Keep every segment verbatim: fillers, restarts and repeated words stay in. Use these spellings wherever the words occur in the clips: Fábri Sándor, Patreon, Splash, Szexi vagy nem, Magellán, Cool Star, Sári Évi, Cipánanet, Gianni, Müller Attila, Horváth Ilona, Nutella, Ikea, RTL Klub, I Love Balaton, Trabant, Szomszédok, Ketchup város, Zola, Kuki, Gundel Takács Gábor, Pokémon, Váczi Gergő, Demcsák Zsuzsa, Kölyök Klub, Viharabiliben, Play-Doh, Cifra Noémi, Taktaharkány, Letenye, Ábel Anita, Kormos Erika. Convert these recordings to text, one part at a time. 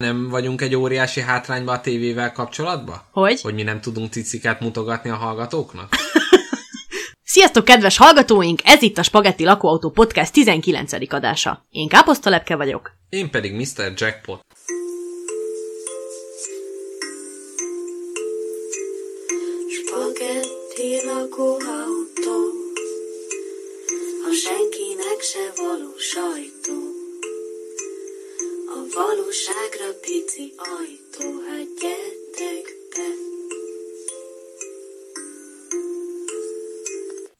Nem vagyunk egy óriási hátrányban a tévével kapcsolatban? Hogy? Hogy mi nem tudunk cicikát mutogatni a hallgatóknak? Sziasztok, kedves hallgatóink! Ez itt a Spagetti Lakóautó Podcast tizenkilencedik adása. Én Káposzta Lepke vagyok. Én pedig miszter Jackpot. Spagetti Lakóautó, a senkinek se való sajtó. A valóságra pici ajtó, hát gyertek be.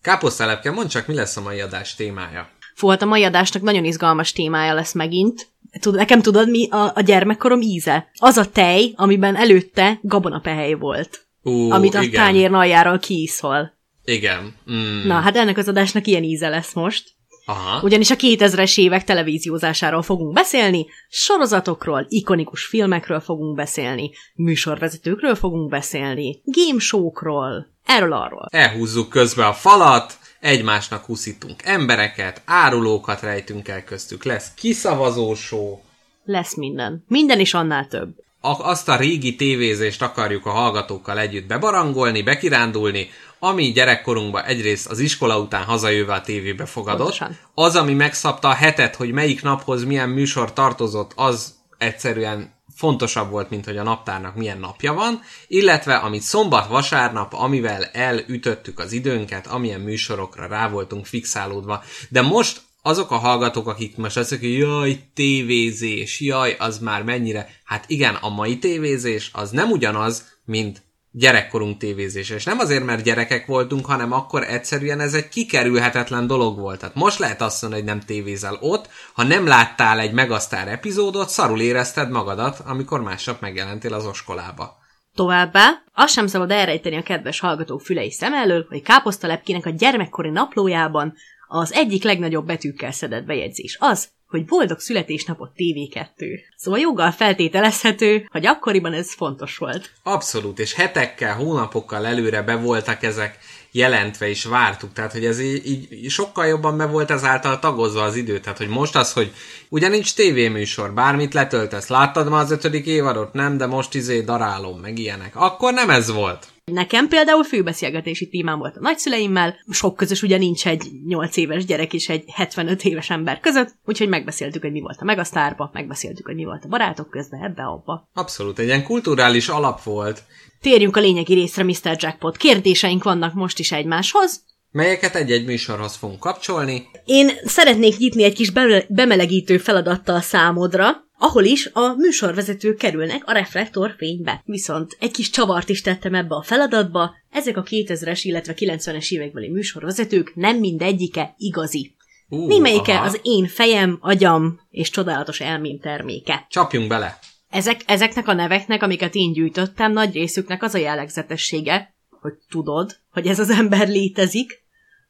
Káposztalepke, mondd csak, mi lesz a mai adás témája? Volt a mai adásnak nagyon izgalmas témája lesz megint. Tud, nekem tudod, mi a, a gyermekkorom íze? Az a tej, amiben előtte gabonapehely volt. Ú, amit a igen. tányér aljáról kiiszol. Igen. Mm. Na, hát ennek az adásnak ilyen íze lesz most. Aha. Ugyanis a kétezres évek televíziózásáról fogunk beszélni, sorozatokról, ikonikus filmekről fogunk beszélni, műsorvezetőkről fogunk beszélni, gameshowkról, erről-arról. Elhúzzuk közbe a falat, egymásnak húszítunk embereket, árulókat rejtünk el köztük, lesz kiszavazó show. Lesz minden. Minden is annál több. A- azt a régi tévézést akarjuk a hallgatókkal együtt bebarangolni, bekirándulni, ami gyerekkorunkban egyrészt az iskola után hazajöve a tévébe fogadott, pontosan. Az, ami megszabta a hetet, hogy melyik naphoz milyen műsor tartozott, az egyszerűen fontosabb volt, mint hogy a naptárnak milyen napja van, illetve amit szombat-vasárnap, amivel elütöttük az időnket, amilyen műsorokra rá voltunk fixálódva. De most azok a hallgatók, akik most azt mondják, hogy jaj, tévézés, jaj, az már mennyire... Hát igen, a mai tévézés az nem ugyanaz, mint gyerekkorunk tévézése. És nem azért, mert gyerekek voltunk, hanem akkor egyszerűen ez egy kikerülhetetlen dolog volt. Tehát most lehet azt mondani, hogy nem tévézel ott, ha nem láttál egy Megasztár epizódot, szarul érezted magadat, amikor másnap megjelentél az oskolába. Továbbá, azt sem szabad elrejteni a kedves hallgatók fülei szem elől, hogy Káposztalepkének a gyermekkori naplójában az egyik legnagyobb betűkkel szedett bejegyzés az, hogy boldog születésnapot té vé kettő. Szóval joggal feltételezhető, hogy akkoriban ez fontos volt. Abszolút, és hetekkel, hónapokkal előre be voltak ezek jelentve, és vártuk. Tehát, hogy ez így, így sokkal jobban be volt ezáltal tagozva az idő. Tehát, hogy most az, hogy ugyanincs tévéműsor, bármit letöltesz, láttad már az ötödik évadot? Nem, de most izé darálom, meg ilyenek. Akkor nem ez volt. Nekem például főbeszélgetési témám volt a nagyszüleimmel, sok közös ugye nincs egy nyolc éves gyerek és egy hetvenöt éves ember között, úgyhogy megbeszéltük, hogy mi volt a Megasztárba, megbeszéltük, hogy mi volt a Barátok közben, ebbe-abba. Abszolút, egy ilyen kulturális alap volt. Térjünk a lényegi részre, miszter Jackpot. Kérdéseink vannak most is egymáshoz. Melyeket egy-egy műsorhoz fogunk kapcsolni. Én szeretnék nyitni egy kis bemelegítő feladattal számodra, ahol is a műsorvezetők kerülnek a reflektorfénybe. Viszont egy kis csavart is tettem ebbe a feladatba, ezek a kétezres, illetve kilencvenes évekbeli műsorvezetők nem mindegyike igazi. Uh, Némelyike aha. az én fejem, agyam és csodálatos elmém terméke. Csapjunk bele! Ezek, ezeknek a neveknek, amiket én gyűjtöttem, nagy részüknek az a jellegzetessége, hogy tudod, hogy ez az ember létezik,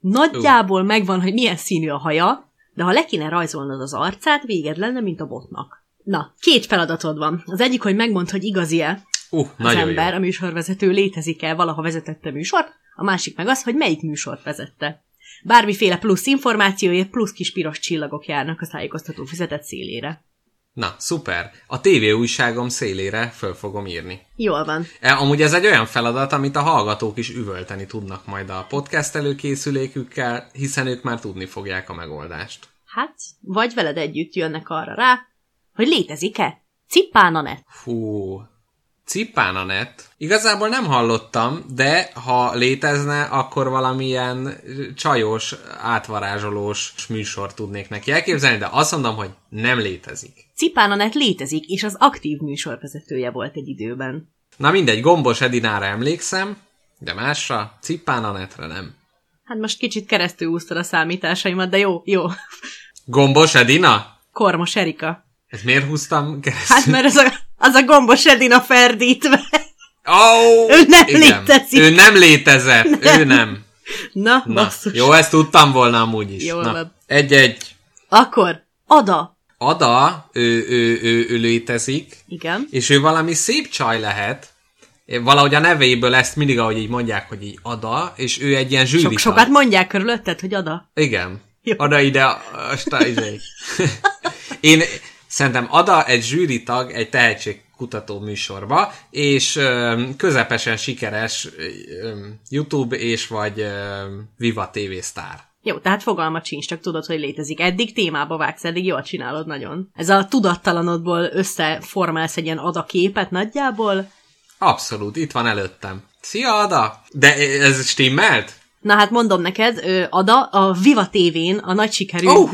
nagyjából uh. megvan, hogy milyen színű a haja, de ha le kéne rajzolnod az arcát, véged lenne, mint a botnak. Na, két feladatod van. Az egyik, hogy megmondd, hogy igazi-e uh, az ember, jó. a műsorvezető létezik-e, valaha vezetette műsort, a másik meg az, hogy melyik műsort vezette. Bármiféle plusz információért plusz kis piros csillagok járnak a tájékoztató füzetet szélére. Na, szuper. A té vé újságom szélére föl fogom írni. Jól van. E, amúgy ez egy olyan feladat, amit a hallgatók is üvölteni tudnak majd a podcast előkészülékükkel, hiszen ők már tudni fogják a megoldást. Hát, vagy veled együtt jönnek arra rá, hogy létezik-e? Cipánanet. Fú, Cipánanet? Igazából nem hallottam, de ha létezne, akkor valamilyen csajos, átvarázsolós műsor tudnék neki elképzelni, de azt mondom, hogy nem létezik. Cipánanet létezik, és az aktív műsorvezetője volt egy időben. Na mindegy, Gombos Edinára emlékszem, de másra Cipánanetre nem. Hát most kicsit keresztül úsztad a számításaimat, de jó, jó. Gombos Edina? Kormos Erika. Ez miért húztam keresztül? Hát mert az a, az a Gombos Edina ferdítve. Oh, ő nem igen. létezik. Ő nem létezett, nem. ő nem. Na, Na, basszus. Jó, ezt tudtam volna amúgy is. Jól Na, egy-egy. Akkor, Ada. Ada, ő, ő, ő, ő létezik. Igen. És ő valami szép csaj lehet. Valahogy a nevéből ezt mindig, ahogy így mondják, hogy így Ada, és ő egy ilyen zsűri. Sok sokat mondják körülötted, hogy Ada. Igen. Jó. Ada ide, aztán ide. Én... Szerintem Ada egy zsűritag egy tehetségkutató műsorba, és ö, közepesen sikeres ö, YouTube és vagy ö, Viva té vé sztár. Jó, tehát fogalma sincs, csak tudod, hogy létezik. Eddig témába vágsz, eddig jól csinálod nagyon. Ez a tudattalanodból összeformálsz egy ilyen Ada képet nagyjából? Abszolút, itt van előttem. Szia, Ada! De ez stimmelt? Na hát mondom neked, Ada a Viva té vén, a nagy sikerű oh.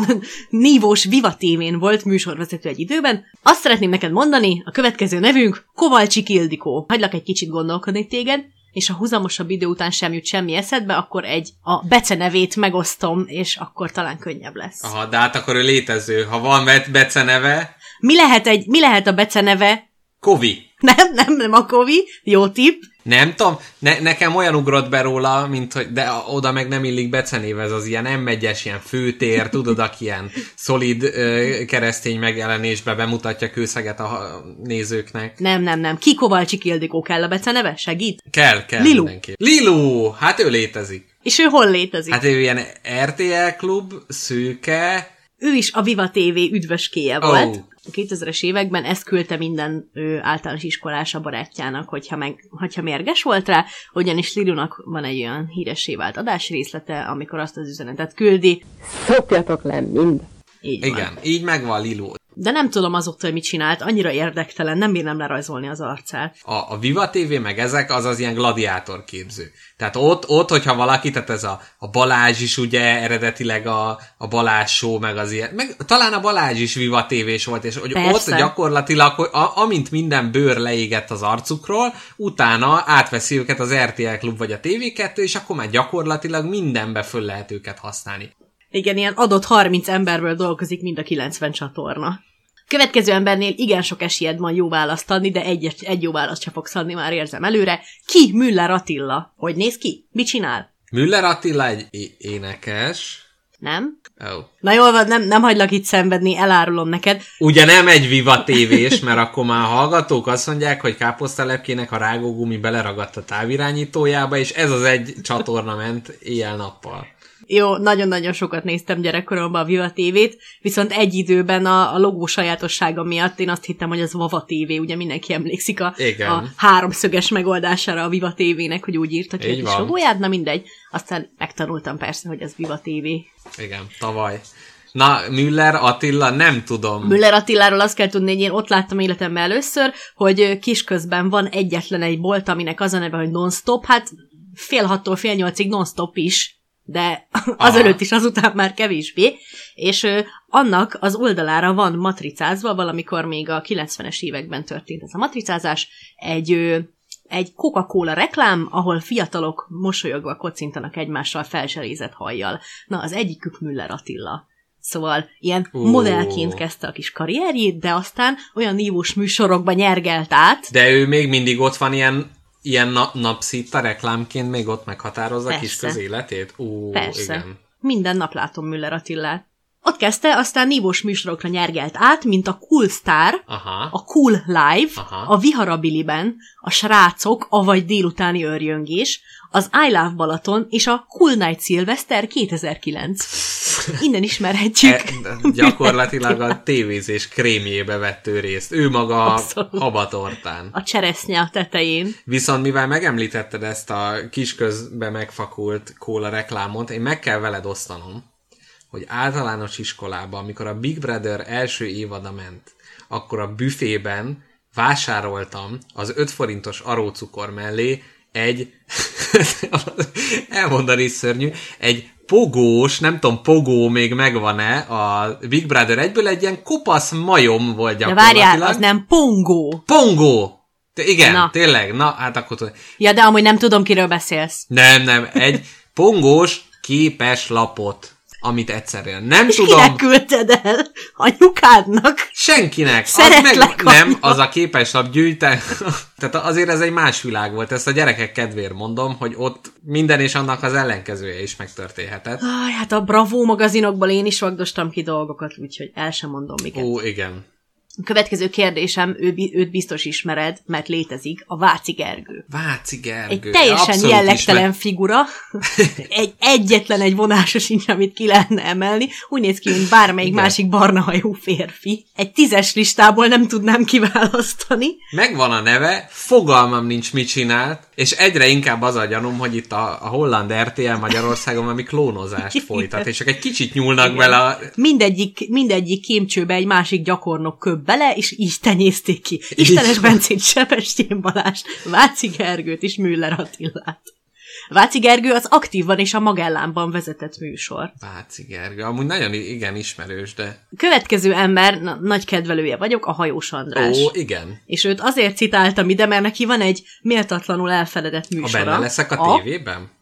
nívós Viva té vén volt műsorvezető egy időben. Azt szeretném neked mondani, a következő nevünk Kovalcsik Ildikó. Hagylak egy kicsit gondolkodni téged, és a huzamosabb idő után sem jut semmi eszedbe, akkor egy a becenevét megosztom, és akkor talán könnyebb lesz. Aha, de hát akkor ő létező. Ha van beceneve... Mi lehet, egy, mi lehet a beceneve? Kovi. Nem, nem, nem a Kovi. Jó tipp. Nem tudom, ne, nekem olyan ugrott be róla, mint hogy, de oda meg nem illik becenéve, ez az ilyen M egyes, ilyen főtér, tudod, aki ilyen szolid ö, keresztény megjelenésbe bemutatja kőszeget a nézőknek. Nem, nem, nem. Ki Kovalcsik Ildikó kell a beceneve? Segít? Kell, kell Lilu. Mindenképp. Lilu! Hát ő létezik. És ő hol létezik? Hát ő ilyen er té el Klub, szőke... Ő is a Viva té vé üdvöskéje volt. Oh. A kétezres években ezt küldte minden ő, általános iskolás a barátjának, hogyha, meg, hogyha mérges volt rá, ugyanis Lilunak van egy olyan híressé vált adásrészlete, amikor azt az üzenetet küldi. Szokjatok lenni mind! Így igen, van. Így megvan Lilu. De nem tudom azóta, hogy mit csinált, annyira érdektelen, nem bírnám lerajzolni az arcát. A, a Viva té vé meg ezek, az az ilyen gladiátor képző. Tehát ott, ott hogyha valaki, tehát ez a, a Balázs is ugye eredetileg a, a Balázs show, meg az ilyen, meg talán a Balázs is Viva té vés volt, és hogy ott gyakorlatilag, a, amint minden bőr leégett az arcukról, utána átveszi őket az er té el Klub vagy a té vé kettő, és akkor már gyakorlatilag mindenbe föl lehet őket használni. Igen, ilyen adott harminc emberből dolgozik mind a kilencven csatorna. Következő embernél igen sok esélyed van jó választ adni, de egy, egy jó választ sem fogsz adni, már érzem előre. Ki Müller Attila? Hogy néz ki? Mit csinál? Müller Attila egy é- énekes. Nem? Oh. Na jól van, nem, nem hagylak itt szenvedni, elárulom neked. Ugye nem egy Viva té vés, mert akkor már hallgatók azt mondják, hogy Káposzta Lepkének a rágógumi beleragadt a távirányítójába, és ez az egy csatorna ment éjjel-nappal. Jó, nagyon-nagyon sokat néztem gyerekkoromban a Viva té vét, viszont egy időben a, a logó sajátossága miatt én azt hittem, hogy az Vava té vé, ugye mindenki emlékszik a, a háromszöges megoldására a Viva té vének, hogy úgy írtak ki a kis logóját, na mindegy. Aztán megtanultam persze, hogy az Viva té vé. Igen, tavaly. Na, Müller Attila, nem tudom. Müller Attiláról azt kell tudni, hogy én ott láttam életemben először, hogy kisközben van egyetlen egy bolt, aminek az a neve, hogy non-stop, hát fél hattól fél nyolcig non-stop is. De azelőtt is, azután már kevésbé, és ö, annak az oldalára van matricázva, valamikor még a kilencvenes években történt ez a matricázás, egy, ö, egy Coca-Cola reklám, ahol fiatalok mosolyogva kocintanak egymással felserézett hajjal. Na, az egyikük Müller Attila. Szóval ilyen uh. modellként kezdte a kis karrierjét, de aztán olyan nívós műsorokba nyergelt át. De ő még mindig ott van ilyen... Ilyen na- napszitta reklámként még ott meghatározza a kis közéletét? Ó, persze. Igen. Minden nap látom Müller Attilát. Ott kezdte, aztán nívós műsorokra nyergelt át, mint a Cool Star, aha, a Cool Live, aha, a Viharabiliben, a Srácok, avagy délutáni őrjöngés, az I Love Balaton és a Cool Night Szilveszter kétezer-kilenc. Innen ismerhetjük. E, gyakorlatilag a tévézés krémjébe vett ő részt. Ő maga abszolút a habatortán. A cseresznye tetején. Viszont mivel megemlítetted ezt a kisközbe megfakult kóla reklámot, én meg kell veled osztanom, hogy általános iskolában, amikor a Big Brother első évada ment, akkor a büfében vásároltam az öt forintos arócukor mellé egy, elmondani szörnyű, egy pogós, nem tudom, pogó még megvan-e, a Big Brother egyből egy ilyen kopasz majom volt gyakorlatilag. De várjál, az nem pongó. Pongó! Igen, na, tényleg, na, hát akkor tudom. Ja, de amúgy nem tudom, kiről beszélsz. Nem, nem, egy pongós képes lapot, amit egyszerűen nem és tudom. És kinek küldted el? Anyukádnak? Senkinek. Szeretlek. Az meg, nem, az a képeslap gyűjte. Tehát azért ez egy más világ volt. Ezt a gyerekek kedvéért mondom, hogy ott minden és annak az ellenkezője is megtörténhetett. Aj, hát a Bravo magazinokból én is vagdostam ki dolgokat, úgyhogy el sem mondom miket. Ó, igen. A következő kérdésem, ő, őt biztos ismered, mert létezik, a Váczi Gergő. Váczi Gergő. Egy teljesen abszolút jellegtelen ismer. Figura, egy, egyetlen egy vonása sincs, amit ki lehetne emelni, úgy néz ki, mint bármelyik igen. másik barnahajú férfi. Egy tízes listából nem tudnám kiválasztani. Megvan a neve, fogalmam nincs, mit csinált, és egyre inkább az a gyanúm, hogy itt a, a holland er té el Magyarországon valami klónozást folytat, és csak egy kicsit nyúlnak igen. bele a... Mindegyik, mindegyik kémcsőbe egy másik gyakornok köbb bele, és így tenyészték ki. Istenes Bencét, Sebestyén Balást, Váczi Gergőt és Müller Attilát. Váczi Gergő az Aktívban és a Magellánban vezetett műsor. Váczi Gergő, amúgy nagyon igen ismerős, de... Következő ember, na, nagy kedvelője vagyok, a Hajós András. Ó, igen. És őt azért citáltam ide, mert neki van egy méltatlanul elfeledett műsora. Ha benne leszek a, a... tévében?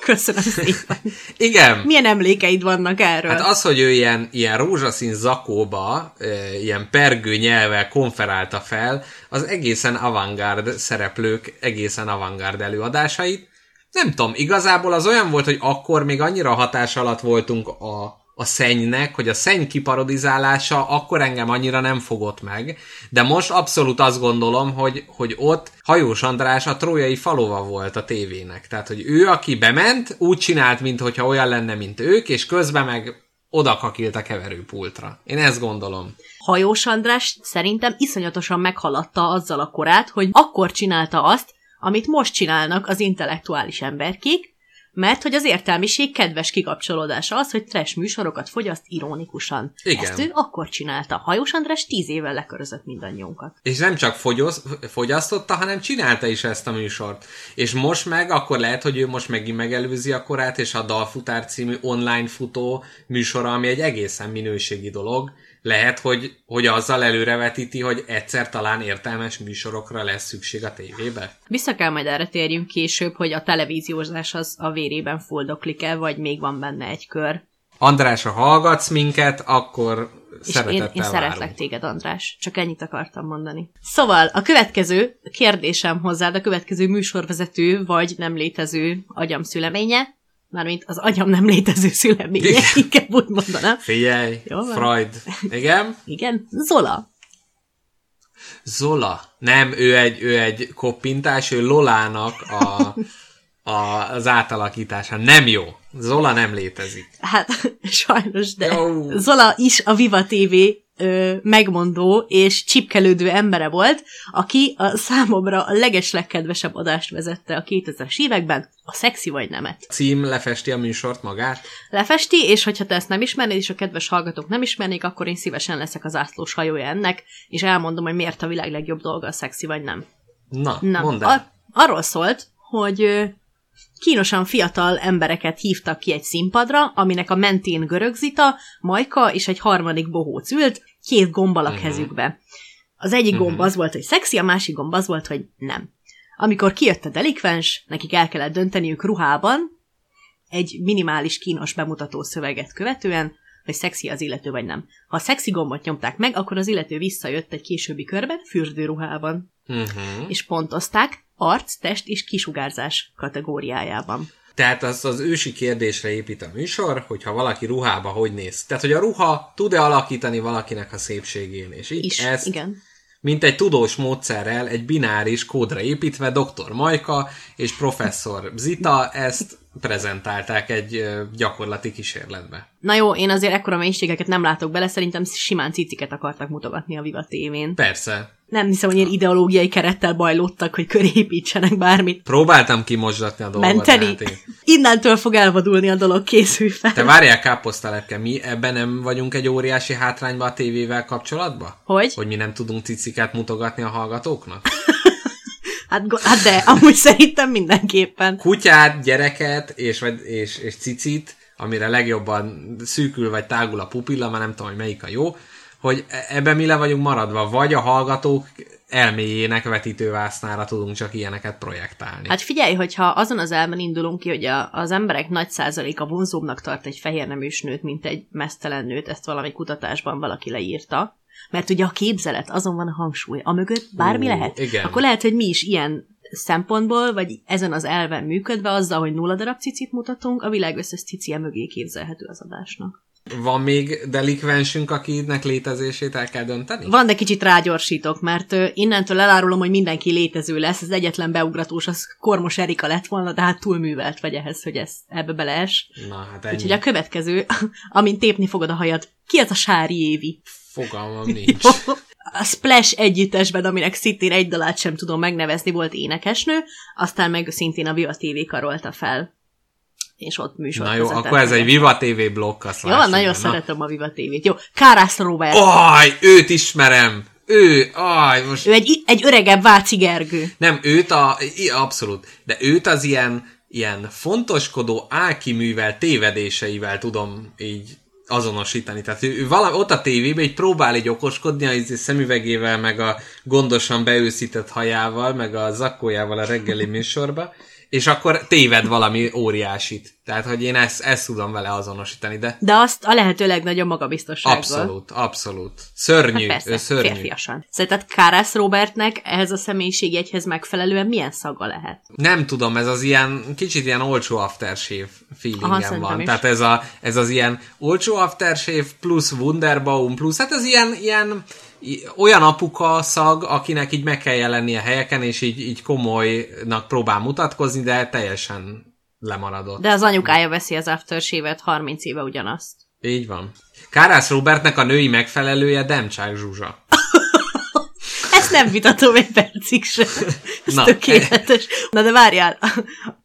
Köszönöm szépen. Igen. Milyen emlékeid vannak erről? Hát az, hogy ő ilyen, ilyen rózsaszín zakóba, ilyen pergő nyelvvel konferálta fel az egészen avantgárd szereplők egészen avantgárd előadásait. Nem tudom, igazából az olyan volt, hogy akkor még annyira hatás alatt voltunk a, a szennynek, hogy a szenny kiparodizálása akkor engem annyira nem fogott meg, de most abszolút azt gondolom, hogy, hogy ott Hajós András a trójai falova volt a tévének. Tehát, hogy ő, aki bement, úgy csinált, mintha olyan lenne, mint ők, és közben meg odakakilt a keverőpultra. Én ezt gondolom. Hajós András szerintem iszonyatosan meghaladta azzal a korát, hogy akkor csinálta azt, amit most csinálnak az intellektuális emberkék, mert hogy az értelmiség kedves kikapcsolódása az, hogy trash műsorokat fogyaszt ironikusan. Igen. Ezt ő akkor csinálta. Hajós András tíz évvel lekörözött mindannyiunkat. És nem csak fogyos, fogyasztotta, hanem csinálta is ezt a műsort. És most meg, akkor lehet, hogy ő most megint megelőzi a korát, és a Dalfutár című online futó műsora, ami egy egészen minőségi dolog, lehet, hogy, hogy azzal előrevetíti, hogy egyszer talán értelmes műsorokra lesz szükség a tévébe? Vissza kell majd erre térjünk később, hogy a televíziózás az a vérében foldoklik-e, vagy még van benne egy kör. András, ha hallgatsz minket, akkor és szeretettel várunk. Én, én szeretlek téged, András. Csak ennyit akartam mondani. Szóval a következő kérdésem hozzád, a következő műsorvezető, vagy nem létező agyam szüleménye, mármint az agyam nem létező szüleménye, inkább úgy mondanám. Figyelj, Freud. Igen? Igen, Zola. Zola. Nem, ő egy, ő egy koppintás, ő Lolának a, a, az átalakítása. Nem jó. Zola nem létezik. Hát, sajnos, de jó. Zola is a Viva té vé ö, megmondó és csipkelődő embere volt, aki a számomra a legeslegkedvesebb adást vezette a kétezres években, a Szexi vagy nemet. Cím lefesti a műsort magát? Lefesti, és hogyha te ezt nem ismernéd, és a kedves hallgatók nem ismernék, akkor én szívesen leszek az átlós hajója ennek, és elmondom, hogy miért a világ legjobb dolga a Szexi vagy nem. Na, Na mondd el. Ar- arról szólt, hogy... Ö, kínosan fiatal embereket hívtak ki egy színpadra, aminek a mentén Görögzita, Majka és egy harmadik bohóc ült, két gombbal a kezükbe. Az egyik gomb az volt, hogy szexi, a másik gomb az volt, hogy nem. Amikor kijött a delikvens, nekik el kellett dönteniük ruhában, egy minimális kínos bemutató szöveget követően, hogy szexi az illető vagy nem. Ha a szexi gombot nyomták meg, akkor az illető visszajött egy későbbi körben fürdőruhában. Uh-huh. És pontozták arc, test és kisugárzás kategóriájában. Tehát az, az ősi kérdésre épít a műsor, hogyha valaki ruhába hogy néz. Tehát, hogy a ruha tud-e alakítani valakinek a szépségén. És így is, ezt, igen. mint egy tudós módszerrel, egy bináris kódra építve doktor Majka és professzor Zita ezt prezentálták egy gyakorlati kísérletbe. Na jó, én azért ekkora mélységeket nem látok bele, szerintem simán ciciket akartak mutogatni a Viva té vén. Persze. Nem hiszem, hogy ilyen ideológiai kerettel bajlódtak, hogy körépítsenek bármit. Próbáltam kimozsdatni a dolgot. Menteni? Hát én... Innentől fog elvadulni a dolog, készül fel. Te várjál, Káposzta Lepke, mi ebben nem vagyunk egy óriási hátrányban a tévével kapcsolatban? Hogy? Hogy mi nem tudunk cicikát mutogatni a hallgatóknak? Hát, hát de, amúgy szerintem mindenképpen. Kutyát, gyereket és, és, és cicit, amire legjobban szűkül vagy tágul a pupilla, már nem tudom, hogy melyik a jó, hogy ebben mi le vagyunk maradva, vagy a hallgatók elméjének vetítővásznára tudunk csak ilyeneket projektálni. Hát figyelj, hogyha azon az elmen indulunk ki, hogy a, az emberek nagy százaléka vonzóbbnak tart egy fehérneműs nőt, mint egy mesztelen nőt, ezt valami kutatásban valaki leírta, mert ugye a képzelet, azon van a hangsúly, amögött bármi Ó, lehet, igen. akkor lehet, hogy mi is ilyen szempontból, vagy ezen az elven működve azzal, hogy nulla darab cicit mutatunk, a világ összes cicie mögé képzelhető az adásnak. Van még delikvensünk, akinek létezését el kell dönteni? Van, de kicsit rágyorsítok, mert innentől elárulom, hogy mindenki létező lesz, az egyetlen beugratós az Kormos Erika lett volna, de hát túlművelt vagy ehhez, hogy ez ebbe belees. Na, hát ennyi. Úgyhogy a következő, amint tépni fogod a hajad, ki az a Sári Évi? Fogalmam nincs. A Splash együttesben, aminek szintén egy dalát sem tudom megnevezni, volt énekesnő, aztán meg szintén a Viva té vé karolta fel. És ott műsor. Na jó, akkor ez egy Viva té vé blokk, azt lássuk. Jó, nagyon na. szeretem a Viva té vét. Jó, Kárász Róbert. Aj, őt ismerem. Ő, aj, most... Ő egy, egy öregebb Váczi Gergő. Nem, őt a... Abszolút. De őt az ilyen, ilyen fontoskodó álkiművel, tévedéseivel tudom így azonosítani. Tehát ő valami, ott a tévében így próbál így okoskodni a szemüvegével, meg a gondosan beőszített hajával, meg a zakójával a reggeli műsorba. És akkor téved valami óriásit. Tehát, hogy én ezt, ezt tudom vele azonosítani, de... De azt a lehető legnagyobb magabiztossággal. Abszolút, abszolút. Szörnyű, hát persze, szörnyű. Férfiasan. Szerinted Kárász Róbertnek ehhez a személyiségjegyhez megfelelően milyen szaga lehet? Nem tudom, ez az ilyen, kicsit ilyen olcsó aftershave feelingem van. Is. Tehát ez, a, ez az ilyen olcsó aftershave plusz Wunderbaum plusz, hát ez ilyen... ilyen olyan apuka szag, akinek így meg kell jelenni a helyeken, és így, így komolynak próbál mutatkozni, de teljesen lemaradott. De az anyukája veszi az aftershave-et harminc éve ugyanazt. Így van. Kárász Róbertnek a női megfelelője Demcsák Zsuzsa. Ezt nem vitatom egy percig sem. Ez na, tökéletes. Na de várjál,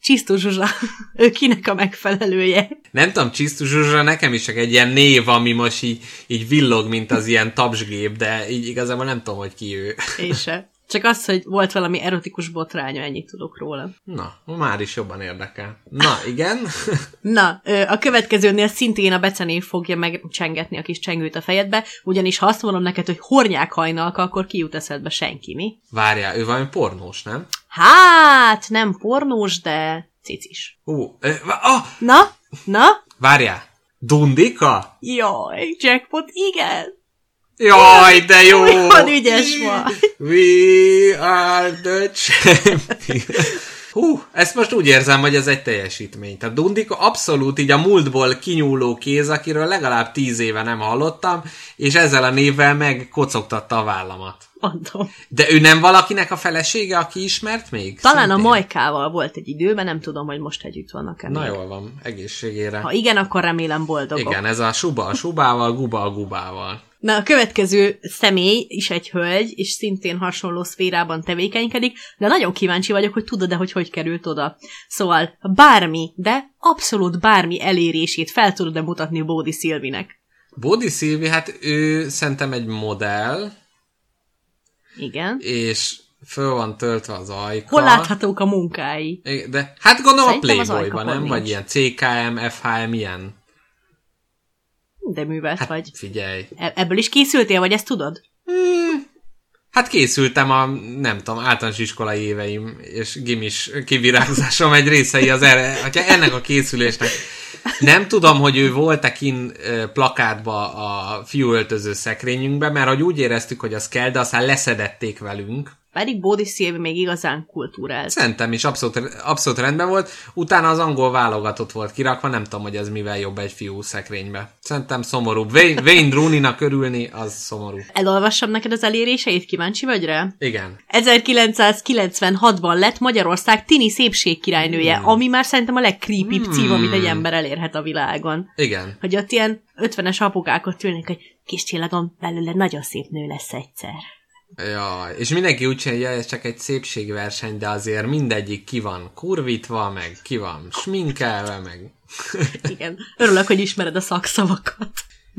Csisztó Zsuzsa, ő kinek a megfelelője? Nem tudom, Csisztó Zsuzsa nekem is csak egy ilyen név, ami most így, így villog, mint az ilyen tapsgép, de így igazából nem tudom, hogy ki ő. Én sem. Csak az, hogy volt valami erotikus botránya, ennyit tudok róla. Na, már is jobban érdekel. Na, igen. Na, a következőnél szintén a becenév fogja megcsengetni a kis csengőt a fejedbe, ugyanis ha azt mondom neked, hogy Hornyák Hajnalka, akkor ki jut eszedbe senki, mi? Várjál, ő valami pornós, nem? Hát, nem pornós, de cicis. Hú, uh, ah! Na, na? Várjál, Dundika? Jaj, Jackpot, igen! Jaj, de jó! Olyan ügyes van! We are the champions. Hú, ezt most úgy érzem, hogy ez egy teljesítmény. Tehát Dundika abszolút így a múltból kinyúló kéz, akiről legalább tíz éve nem hallottam, és ezzel a névvel megkocogtatta a vállamat. Mondom. De ő nem valakinek a felesége, aki ismert még? Talán szintén? A Majkával volt egy időben, nem tudom, hogy most együtt vannak-e. Na jól van, egészségére. Ha igen, akkor remélem boldogok. Igen, ez a suba a subával, guba a gubával. Na, a következő személy is egy hölgy, és szintén hasonló szférában tevékenykedik, de nagyon kíváncsi vagyok, hogy tudod-e, hogy hogy került oda. Szóval bármi, de abszolút bármi elérését fel tudod-e mutatni Bódi Szilvinek? Bódi Szilvi, hát ő szerintem egy modell. Igen. És föl van töltve az ajka. Hol láthatók a munkái? De hát gondolom szerintem a Playboyban, nem? Nincs. Vagy ilyen cé ká em, ef há em, ilyen. De művelt hát, vagy. Figyelj. Ebből is készültél, vagy ezt tudod? Hmm. Hát készültem a, nem tudom, általános iskolai éveim és gimis kivirágzásom egy részei az erre, hogyha ennek a készülésnek. Nem tudom, hogy ő volt-e kint plakátba a fiúöltöző szekrényünkben, mert hogy úgy éreztük, hogy az kell, de aztán leszedették velünk. Pedig Bódi Szilvi még igazán kultúrált. Szerintem is abszolút, abszolút rendben volt. Utána az angol válogatott volt kirakva, nem tudom, hogy ez mivel jobb egy fiú szekrénybe. Szerintem szomorú. Wayne, Wayne Rooney-nak örülni, az szomorú. Elolvassam neked az eléréseit, kíváncsi vagy rá? Igen. ezerkilencszázkilencvenhatban lett Magyarország tini szépségkirálynője, hmm. ami már szerintem a legkrípibb hmm. cím, amit egy ember elérhet a világon. Igen. Hogy ott ilyen ötvenes apukákat ülnek, hogy kis csillagom, belőle nagyon szép nő lesz egyszer. Jaj, és mindenki úgy csinálja, ez csak egy szépségverseny, de azért mindegyik ki van kurvítva, meg ki van sminkelve, meg... Igen, örülök, hogy ismered a szakszavakat.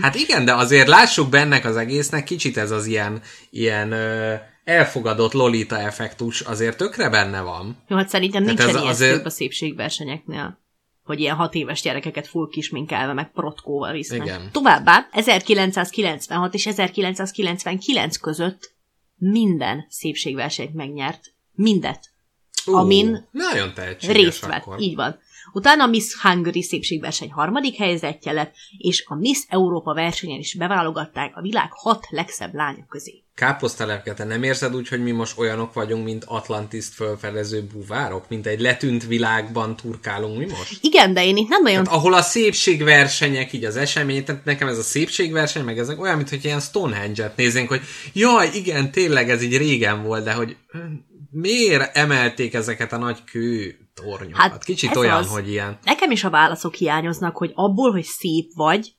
Hát igen, de azért lássuk bennek az egésznek, kicsit ez az ilyen, ilyen ö, elfogadott lolita effektus azért tökre benne van. Jó, hát szerintem nincsen ez ilyen azért... szép a szépségversenyeknél, hogy ilyen hat éves gyerekeket full kisminkelve, meg protkóval visznek. Igen. Továbbá ezerkilencszázkilencvenhat és ezerkilencszázkilencvenkilenc között minden szépségversenyt megnyert. Mindet. Ú, amin nagyon részt vett. Akkor. Így van. Utána a Miss Hungary szépségverseny harmadik helyezettje lett, és a Miss Európa versenyen is beválogatták a világ hat legszebb lánya közé. Káposzta Lepke, te nem érzed úgy, hogy mi most olyanok vagyunk, mint Atlantiszt felfedező búvárok? Mint egy letűnt világban turkálunk mi most? Igen, de én itt nem nagyon... Tehát, ahol a szépségversenyek, így az esemény, tehát nekem ez a szépségverseny, meg ezek olyan, mintha ilyen Stonehenge-et néznénk, hogy jaj, igen, tényleg ez így régen volt, de hogy miért emelték ezeket a nagy kő tornyokat? Hát kicsit olyan, az... hogy ilyen... Nekem is a válaszok hiányoznak, hogy abból, hogy szép vagy,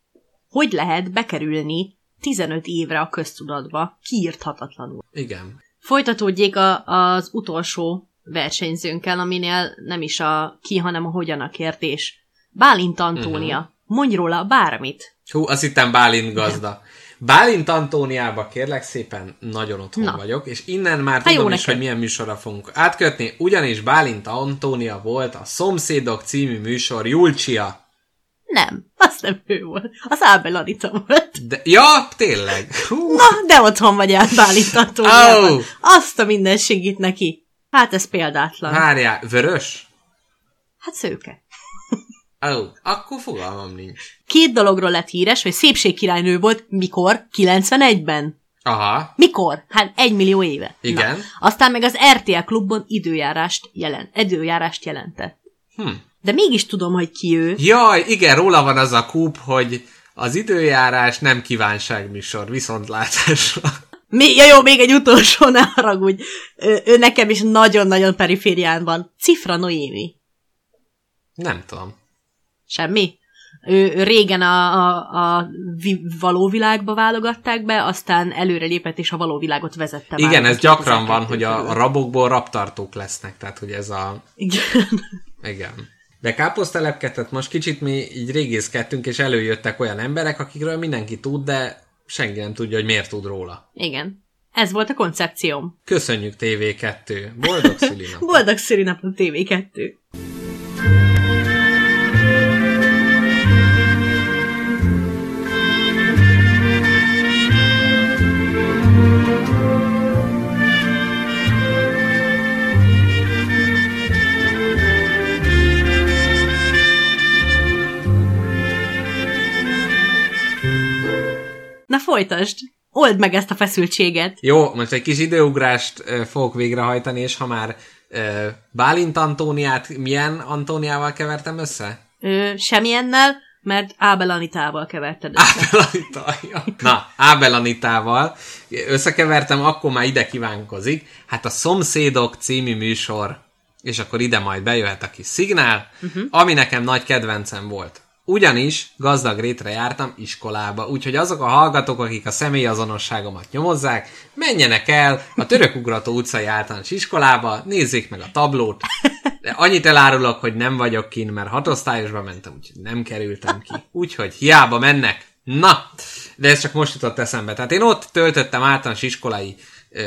hogy lehet bekerülni tizenöt évre a köztudatba, kiírthatatlanul. Igen. Folytatódjék a, az utolsó versenyzőnkkel, aminél nem is a ki, hanem a hogyanakért, és Bálint Antónia. Uh-huh. Mondj róla bármit. Hú, azt hittem Bálint gazda. Bálint Antóniába kérlek szépen, nagyon otthon Na. vagyok, és innen már Há, tudom is, neked. Hogy milyen műsorra fogunk átkötni, ugyanis Bálint Antónia volt a Szomszédok című műsor Julcsia. Nem, azt nem ő volt. Az Ábel Anita volt. De, ja, tényleg. Hú. Na, de otthon vagy át Bálint Antóniában. Oh. Azt a minden segít neki. Hát ez példátlan. Várjál, vörös? Hát szőke. Oh. Akkor fogalmam nincs. Két dologról lett híres, hogy szépségkirálynő volt, mikor? kilencvenegyben. Aha. Mikor? Hát egy millió éve. Igen. Na. Aztán meg az er té el Klubban időjárást, jelent, időjárást jelentett. Hm. De mégis tudom, hogy ki ő. Jaj, igen, róla van az a kúp, hogy az időjárás nem kívánságműsor, viszontlátásra. Mi, ja jó, még egy utolsó, ne haragudj. Ő, ő nekem is nagyon-nagyon periférián van. Cifra Noémi. Nem tudom. Semmi? Ő, ő régen a, a, a vi, Való Világba válogatták be, aztán előre lépett, és a Való Világot vezette. Igen, ez gyakran van, hogy a, a rabokból rabtartók lesznek, tehát hogy ez a... Igen. Igen. De káposztelepket, most kicsit mi így régészkedtünk, és előjöttek olyan emberek, akikről mindenki tud, de senki nem tudja, hogy miért tud róla. Igen. Ez volt a koncepcióm. Köszönjük té vé kettő. Boldog szülinapot. Boldog szülinapot té vé kettő. Na folytasd! Old meg ezt a feszültséget! Jó, most egy kis időugrást uh, fogok végrehajtani, és ha már uh, Bálint Antóniát milyen Antóniával kevertem össze? Ö, semmilyennel, mert Ábel Anitával keverted össze. Ábel Anita, ja. Na, Ábel Anitával összekevertem, akkor már ide kívánkozik. Hát a Szomszédok című műsor, és akkor ide majd bejöhet a kis szignál, uh-huh. ami nekem nagy kedvencem volt. Ugyanis gazdag rétre jártam iskolába, úgyhogy azok a hallgatók, akik a személyazonosságomat nyomozzák, menjenek el a Törökugrató utcai általános iskolába, nézzék meg a tablót. De annyit elárulok, hogy nem vagyok kint, mert hatosztályosba mentem, úgyhogy nem kerültem ki. Úgyhogy hiába mennek. Na, de ez csak most jutott eszembe. Tehát én ott töltöttem általános iskolai ö,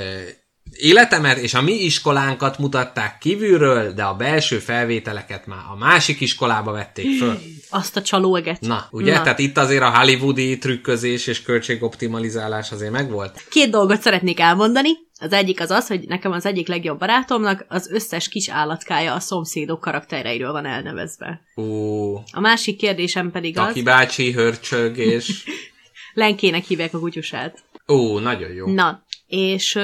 életemet, és a mi iskolánkat mutatták kívülről, de a belső felvételeket már a másik iskolába vették föl. Azt a csalóeget. Na, ugye? Na. Tehát itt azért a hollywoodi trükközés és költségoptimalizálás azért megvolt. Két dolgot szeretnék elmondani. Az egyik az az, hogy nekem az egyik legjobb barátomnak az összes kis állatkája a Szomszédok karaktereiről van elnevezve. Ó. A másik kérdésem pedig Taki az... Taki bácsi, hörcsög és... Lenkének hívják a kutyusát. Ó, nagyon jó. Na, és...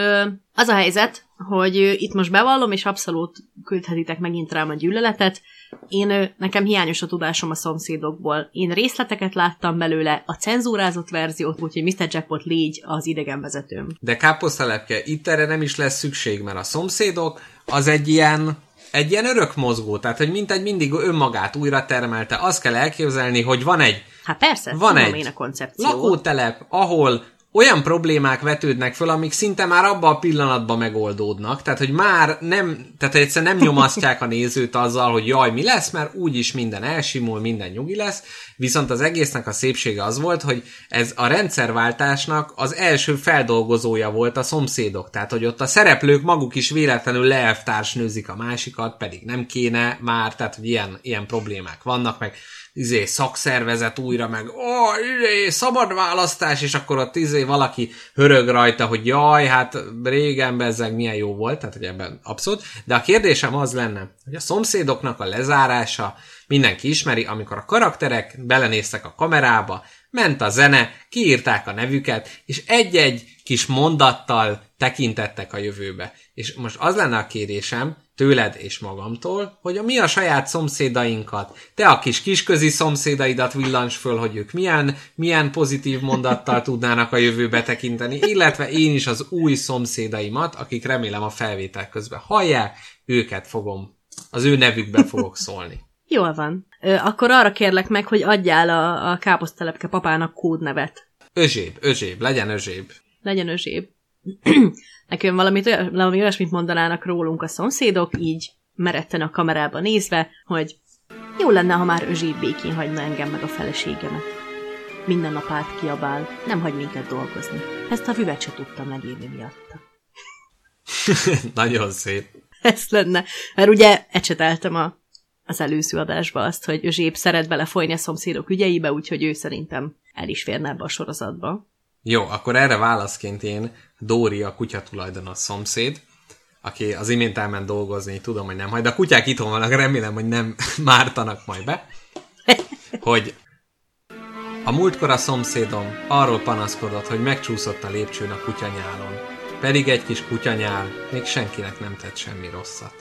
Az a helyzet, hogy itt most bevallom, és abszolút küldhetitek megint rám a gyűlöletet. Én, nekem hiányos a tudásom a Szomszédokból. Én részleteket láttam belőle, a cenzúrázott verziót, úgyhogy miszter Jackpot légy az idegenvezetőm. De káposztelepke, itt erre nem is lesz szükség, mert a Szomszédok az egy ilyen, egy ilyen örök mozgó, tehát hogy mintegy mindig önmagát újra termelte. Azt kell elképzelni, hogy van egy... Hát persze, van tudom egy én a koncepciót. Lakótelep, ahol... olyan problémák vetődnek föl, amik szinte már abban a pillanatban megoldódnak, tehát hogy már nem, tehát egyszerűen nem nyomasztják a nézőt azzal, hogy jaj, mi lesz, mert úgyis minden elsimul, minden nyugi lesz, viszont az egésznek a szépsége az volt, hogy ez a rendszerváltásnak az első feldolgozója volt a Szomszédok, tehát hogy ott a szereplők maguk is véletlenül leelvtársnőzik a másikat, pedig nem kéne már, tehát hogy ilyen, ilyen problémák vannak, meg izé, szakszervezet újra, meg ó, izé, szabad választás, és akkor ott izé, valaki hörög rajta, hogy jaj, hát régen bezzeg milyen jó volt, tehát hogy ebben abszolút. De a kérdésem az lenne, hogy a Szomszédoknak a lezárása, mindenki ismeri, amikor a karakterek belenéztek a kamerába, ment a zene, kiírták a nevüket, és egy-egy kis mondattal tekintettek a jövőbe. És most az lenne a kérésem tőled és magamtól, hogy a mi a saját szomszédainkat, te a kis kisközi szomszédaidat villans föl, hogy ők milyen, milyen pozitív mondattal tudnának a jövőbe tekinteni, illetve én is az új szomszédaimat, akik remélem a felvétel közben hallják, őket fogom, az ő nevükben fogok szólni. Jól van. Ö, akkor arra kérlek meg, hogy adjál a, a káposztelepke papának kódnevet. Özséb, özséb, legyen özséb. Legyen özséb. Nekem valamit, valami olyasmit mondanának rólunk a szomszédok, így meretten a kamerába nézve, hogy jó lenne, ha már özséb békén hagyna engem meg a feleségemet. Minden nap át kiabál, nem hagy minket dolgozni. Ezt a füvet se tudtam megírni miatta. Nagyon szép. Ez lenne. Mert ugye ecseteltem a az előző adásba azt, hogy Özséb szeret belefolyni a szomszédok ügyeibe, úgyhogy ő szerintem el is férne ebbe a sorozatba. Jó, akkor erre válaszként én Dóri a kutyatulajdonos szomszéd, aki az imént elment dolgozni, tudom, hogy nem hagy, de a kutyák itthon vannak, remélem, hogy nem mártanak majd be, hogy a múltkor a szomszédom arról panaszkodott, hogy megcsúszott a lépcsőn a kutyanyálon, pedig egy kis kutyanyál még senkinek nem tett semmi rosszat.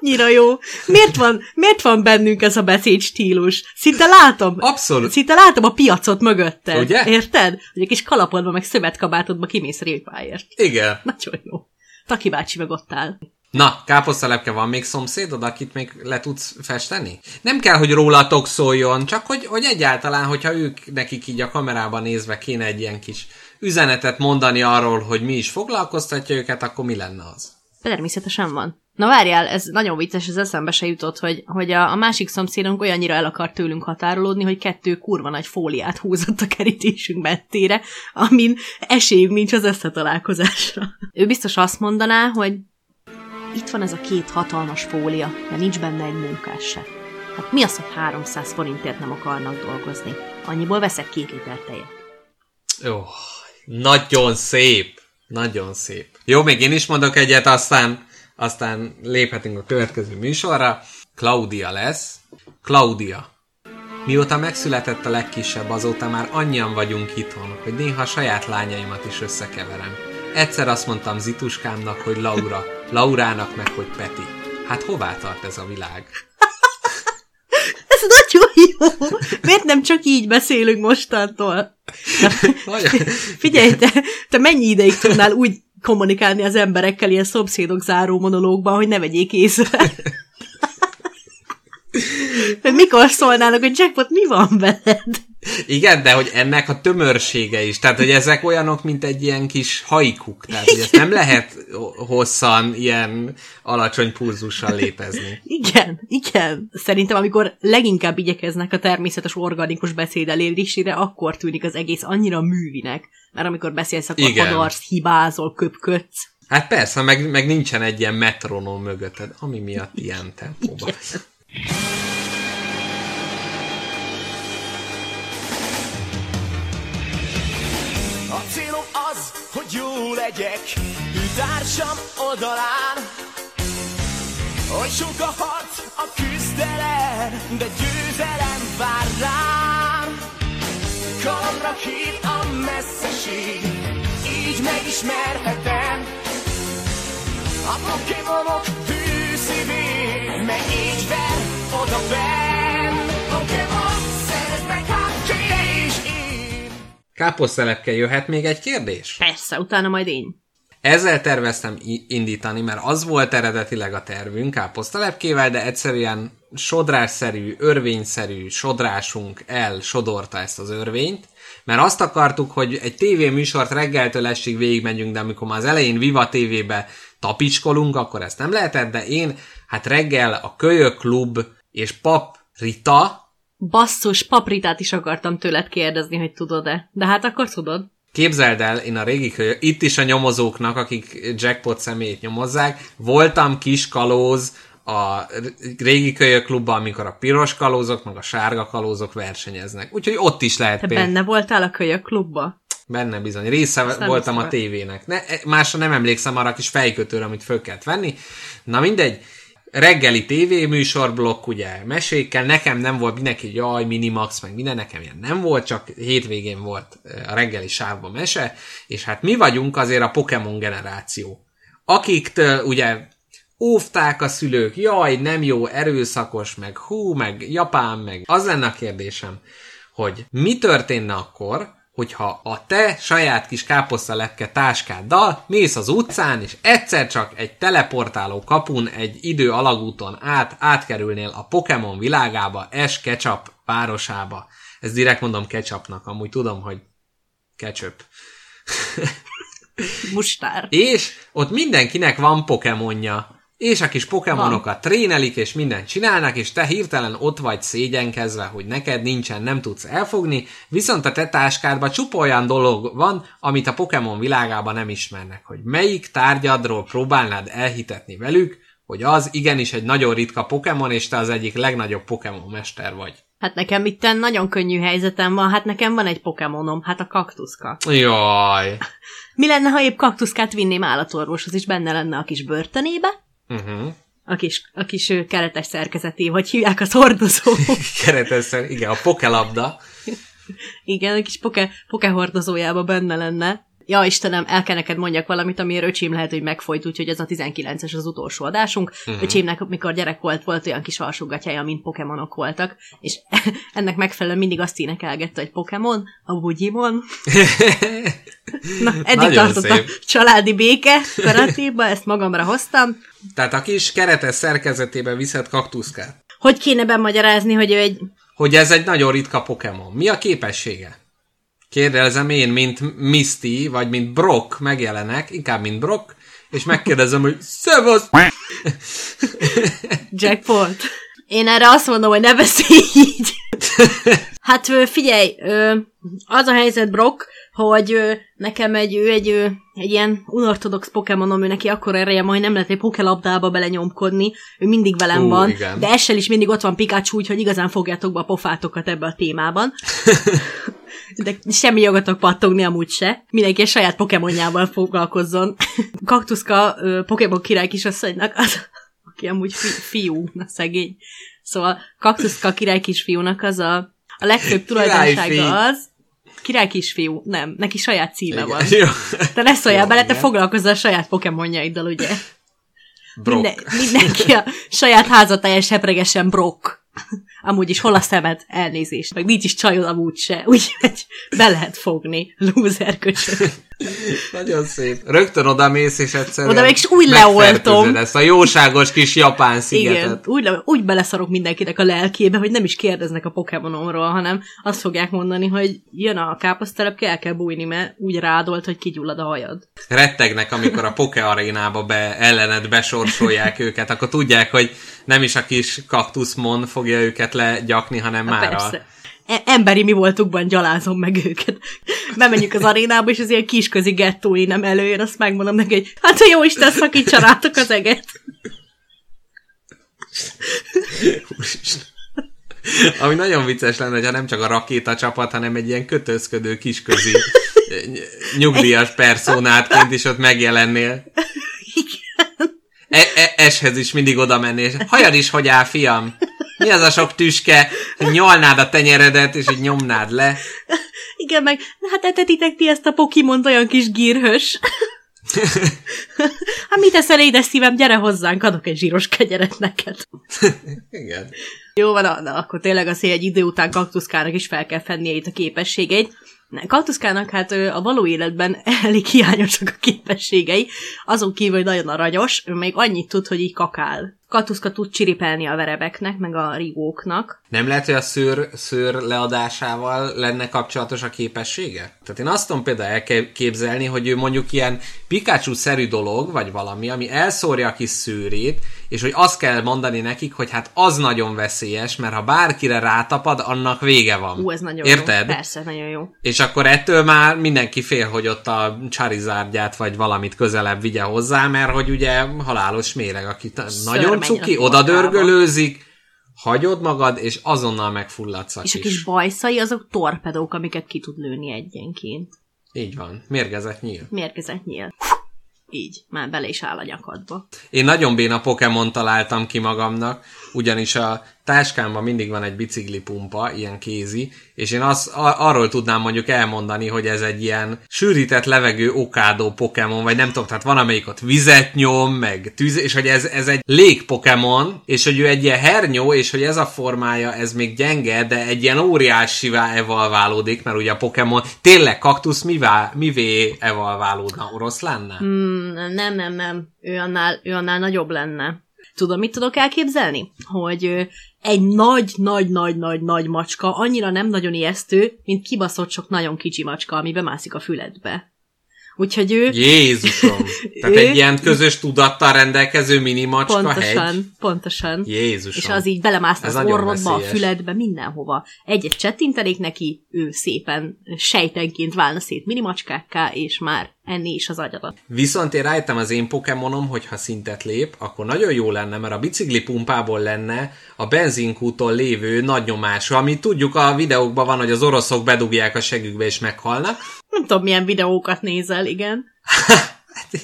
Annyira jó. Miért van, miért van bennünk ez a beszédstílus? Szinte látom. Abszolút. Szinte látom a piacot mögötted. Ugye? Érted? Hogy egy kis kalapodba, meg szövetkabátodba kimész répáért. Igen. Nagyon jó. Taki bácsi meg ott áll. Na, káposztalepke, van még szomszédod, akit még le tudsz festeni? Nem kell, hogy rólatok szóljon, csak hogy, hogy egyáltalán, hogyha ők nekik így a kamerában nézve kéne egy ilyen kis üzenetet mondani arról, hogy mi is foglalkoztatja őket, akkor mi lenne az? Természetesen van. Na várjál, ez nagyon vicces, ez eszembe se jutott, hogy, hogy a, a másik szomszédunk olyannyira el akart tőlünk határolódni, hogy kettő kurva nagy fóliát húzott a kerítésünk mentére, amin esélyünk nincs az összetalálkozásra. Ő biztos azt mondaná, hogy itt van ez a két hatalmas fólia, de nincs benne egy munkás se. Hát mi az, hogy háromszáz forintért nem akarnak dolgozni? Annyiból veszek két liter tejet. Ó, oh, nagyon szép! Nagyon szép. Jó, még én is mondok egyet, aztán, aztán léphetünk a következő műsorra. Klaudia lesz. Klaudia. Mióta megszületett a legkisebb, azóta már annyian vagyunk itthon, hogy néha saját lányaimat is összekeverem. Egyszer azt mondtam Zituskámnak, hogy Laura, Laurának meg, hogy Peti. Hát hová tart ez a világ? Ez nagyon jó! Miért nem csak így beszélünk mostantól? Figyelj, te, te mennyi ideig tudnál úgy kommunikálni az emberekkel ilyen szomszédok záró monológban, hogy ne vegyék észre? Mikor szólnának, hogy Jackpot, mi van veled? Igen, de hogy ennek a tömörsége is. Tehát, hogy ezek olyanok, mint egy ilyen kis haikuk. Tehát, hogy ezt nem lehet hosszan ilyen alacsony pulzussal létezni. Igen, igen. Szerintem, amikor leginkább igyekeznek a természetes organikus beszéd elérésére, akkor tűnik az egész annyira művinek. Mert amikor beszélsz, akkor hadarsz, hibázol, köpködsz. Hát persze, meg, meg nincsen egy ilyen metronóm mögötted, ami miatt ilyen tempóban. A célom az, hogy jó legyek ütársam oldalán, hogy sok a harc, a küzdelem, de győzelem vár rám. Kalamra hív a messzeség, így megismerhetem a Pokémonok hűszívét, meg így ver oda benn. Pokémon, szerezd meg hát én is én. Káposztelepke, jöhet még egy kérdés? Persze, utána majd én. Ezzel terveztem indítani, mert az volt eredetileg a tervünk káposztelepkével, de egyszerűen sodrásszerű, örvényszerű sodrásunk elsodorta ezt az örvényt, mert azt akartuk, hogy egy tévéműsort reggeltől estig végigmegyünk, de amikor már az elején Viva té vébe tapicskolunk, akkor ezt nem lehetett, de én hát reggel a Kölyök Klub és Paprita... Basszus, Papritát is akartam tőled kérdezni, hogy tudod-e, de hát akkor tudod. Képzeld el, én a régi kölyök, itt is a nyomozóknak, akik Jackpot személyét nyomozzák, voltam kis kalóz a régi Kölyök Klubban, amikor a piros kalózok, meg a sárga kalózok versenyeznek. Úgyhogy ott is lehet Te például. Benne voltál a Kölyök Klubba? Benne bizony. Része voltam a tévének. Ne, másra nem emlékszem arra a kis fejkötőre, amit föl kellett venni. Na mindegy. reggeli tévéműsorblokk, ugye, mesékkel, nekem nem volt mindenki, jaj, Minimax, meg minden, nekem ilyen nem volt, csak hétvégén volt a reggeli sávban mese, és hát mi vagyunk azért a Pokémon generáció. Akiktől ugye óvták a szülők, jaj, nem jó, erőszakos, meg hú, meg Japán, meg az lenne a kérdésem, hogy mi történne akkor, hogyha a te saját kis káposztalepke táskáddal mész az utcán, és egyszer csak egy teleportáló kapun, egy idő alagúton át, átkerülnél a Pokémon világába, es Ketchup városába. Ezt direkt mondom Ketchupnak, amúgy tudom, hogy Ketchup. Mustár. És ott mindenkinek van Pokémonja. És a kis Pokémonokat trénelik, és mindent csinálnak, és te hirtelen ott vagy szégyenkezve, hogy neked nincsen, nem tudsz elfogni, viszont a te táskádban csupa olyan dolog van, amit a Pokémon világában nem ismernek, hogy melyik tárgyadról próbálnád elhitetni velük, hogy az igenis egy nagyon ritka Pokémon, és te az egyik legnagyobb Pokémon mester vagy. Hát nekem itten nagyon könnyű helyzetem van, hát nekem van egy Pokémonom, hát a kaktuszka. Jaj! Mi lenne, ha épp kaktuszkát vinném állatorvoshoz, és benne lenne a kis börtönébe? Uh-huh. A kis, a kis keretes szerkezeti, vagy hívják az hordozó. Keretes szerkezeti, igen, a pokelabda. Igen, a kis poke, poke hordozójába benne lenne. Ja, Istenem, el kell neked mondjak valamit, amiért öcsém lehet, hogy megfojt, úgyhogy ez a tizenkilences az utolsó adásunk. Uh-huh. Öcsémnek, mikor gyerek volt, volt olyan kis alsógatyája, mint Pokémonok voltak, és ennek megfelelően mindig azt énekelgette, hogy Pokémon, a bugyimon. Na, eddig nagyon tartott szép. A családi béke felettébe, ezt magamra hoztam. Tehát a kis keretes szerkezetében viszed kaktuszkát. Hogy kéne bemagyarázni, hogy ő egy... Hogy ez egy nagyon ritka Pokémon. Mi a képessége? Kérdezem én, mint Misty, vagy mint Brock megjelenek, inkább mint Brock, és megkérdezem, hogy szevasz! Jackpot. Én erre azt mondom, hogy ne beszélj így. Hát figyelj, az a helyzet, Brock, hogy nekem egy, ő egy, egy ilyen unorthodox Pokémonom, ő neki akkora ereje, majd nem lehet egy pokélabdába belenyomkodni, ő mindig velem Hú, van, igen. De essel is mindig ott van Pikachu, úgyhogy igazán fogjátok be a pofátokat ebbe a témában. De semmi jogatok pattogni amúgy se. Mindenki a saját Pokémonjával foglalkozzon. Kaktuszka Pokémon király kisasszonynak az, aki amúgy fi, fiú, na szegény. Szóval Kaktuszka király kisfiúnak az a, a legtöbb tulajdonsága az, király kisfiú, nem, neki saját címe igen, van. Jó. Te ne szóljál bele, te foglalkozzál a saját Pokémonjaiddal, ugye? Minden, mindenki a saját házatájás hebregesen Brock. Amúgy is hol a szemed, elnézést, meg nincs is csajod amúgy se, úgyhogy be lehet fogni, lúzer köcsön. Nagyon szép. Rögtön oda mész, és egyszerűen oda még úgy leoltom ezt a jóságos kis japán szigetet. Igen, úgy, le, úgy beleszarok mindenkinek a lelkébe, hogy nem is kérdeznek a Pokémonomról, hanem azt fogják mondani, hogy jön a káposztelepke, el kell bújni, mert úgy rádolt, hogy kigyullad a hajad. Rettegnek, amikor a Poké arénába be, ellened besorsolják őket, akkor tudják, hogy nem is a kis kaktuszmon fogja őket legyakni, hanem már a... Emberi mi voltukban gyalázom meg őket. Bemenjük az arénába, és az ilyen kisközi gettói nem előjön, azt megmondom neki, hogy hát a jó Isten, szakítsa rátok az eget. Ami nagyon vicces lenne, hogyha nem csak a rakéta csapat, hanem egy ilyen kötözködő kisközi nyugdíjas personátként is ott megjelennél. Igen. Eshez is mindig oda mennél, és hajad is, hogy áll, fiam? Mi az a sok tüske, hogy nyalnád a tenyeredet, és így nyomnád le. Igen, meg hát etetitek ti ezt a Pokémont, olyan kis gírhös. Hát mit eszel, édes szívem, gyere hozzánk, adok egy zsíros kenyeret neked. Igen. Jó van, na, na, akkor tényleg azért egy idő után kaktuszkának is fel kell fennie itt a képességeit. Kaktuszkának hát a való életben elég hiányosak a képességei, azon kívül, hogy nagyon aranyos, ő még annyit tud, hogy így kakál. Kaktuszka tud csiripelni a verebeknek, meg a rigóknak. Nem lehet, hogy a szőr, szőr leadásával lenne kapcsolatos a képessége? Tehát én azt tudom például elképzelni, hogy ő mondjuk ilyen Pikachu-szerű dolog, vagy valami, ami elszórja a kis szőrét, és hogy azt kell mondani nekik, hogy hát az nagyon veszélyes, mert ha bárkire rátapad, annak vége van. Ú, ez nagyon Érted? Jó. Persze, nagyon jó. És akkor ettől már mindenki fél, hogy ott a Charizardját, vagy valamit közelebb vigye hozzá, mert hogy ugye halálos méreg, aki nagyon cuki, oda dörgölőzik, hagyod magad, és azonnal megfulladsz a kis. És a kis bajszai azok torpedók, amiket ki tud lőni egyenként. Így van. Mérgezett nyíl. Mérgezett nyíl. így, már bele is áll a nyakadba. Én nagyon béna Pokémon találtam ki magamnak, ugyanis a táskámban mindig van egy biciklipumpa, ilyen kézi, és én az, a, arról tudnám mondjuk elmondani, hogy ez egy ilyen sűrített levegő okádó Pokémon, vagy nem tudom, tehát van, amelyik ott vizet nyom, meg tűz, és hogy ez, ez egy lég Pokémon, és hogy ő egy ilyen hernyó, és hogy ez a formája, ez még gyenge, de egy ilyen óriásivá evalválódik, mert ugye a Pokémon tényleg kaktusz mivá, mivé evalválódna, orosz lenne? Mm, nem, nem, nem. Ő annál, ő annál nagyobb lenne. Tudom, mit tudok elképzelni? Hogy egy nagy-nagy-nagy-nagy-nagy macska annyira nem nagyon ijesztő, mint kibaszott sok nagyon kicsi macska, ami bemászik a füledbe. Úgyhogy ő... Jézusom! Tehát ő... egy ilyen közös tudattal rendelkező mini macska pontosan, hegy. Pontosan. Jézusom! És az így belemászta az orrodba, a füledbe, mindenhova. Egy-egy csettintenék neki, ő szépen sejtenként válna szét mini macskákká, és már enni is az agyadat. Viszont én rájöttem az én Pokémonom, hogy ha szintet lép, akkor nagyon jó lenne, mert a biciklipumpából lenne a benzinkúton lévő nagy nyomású, amit tudjuk a videókban van, hogy az oroszok bedugják a segükbe és meghalnak. Nem tudom, milyen videókat nézel, igen.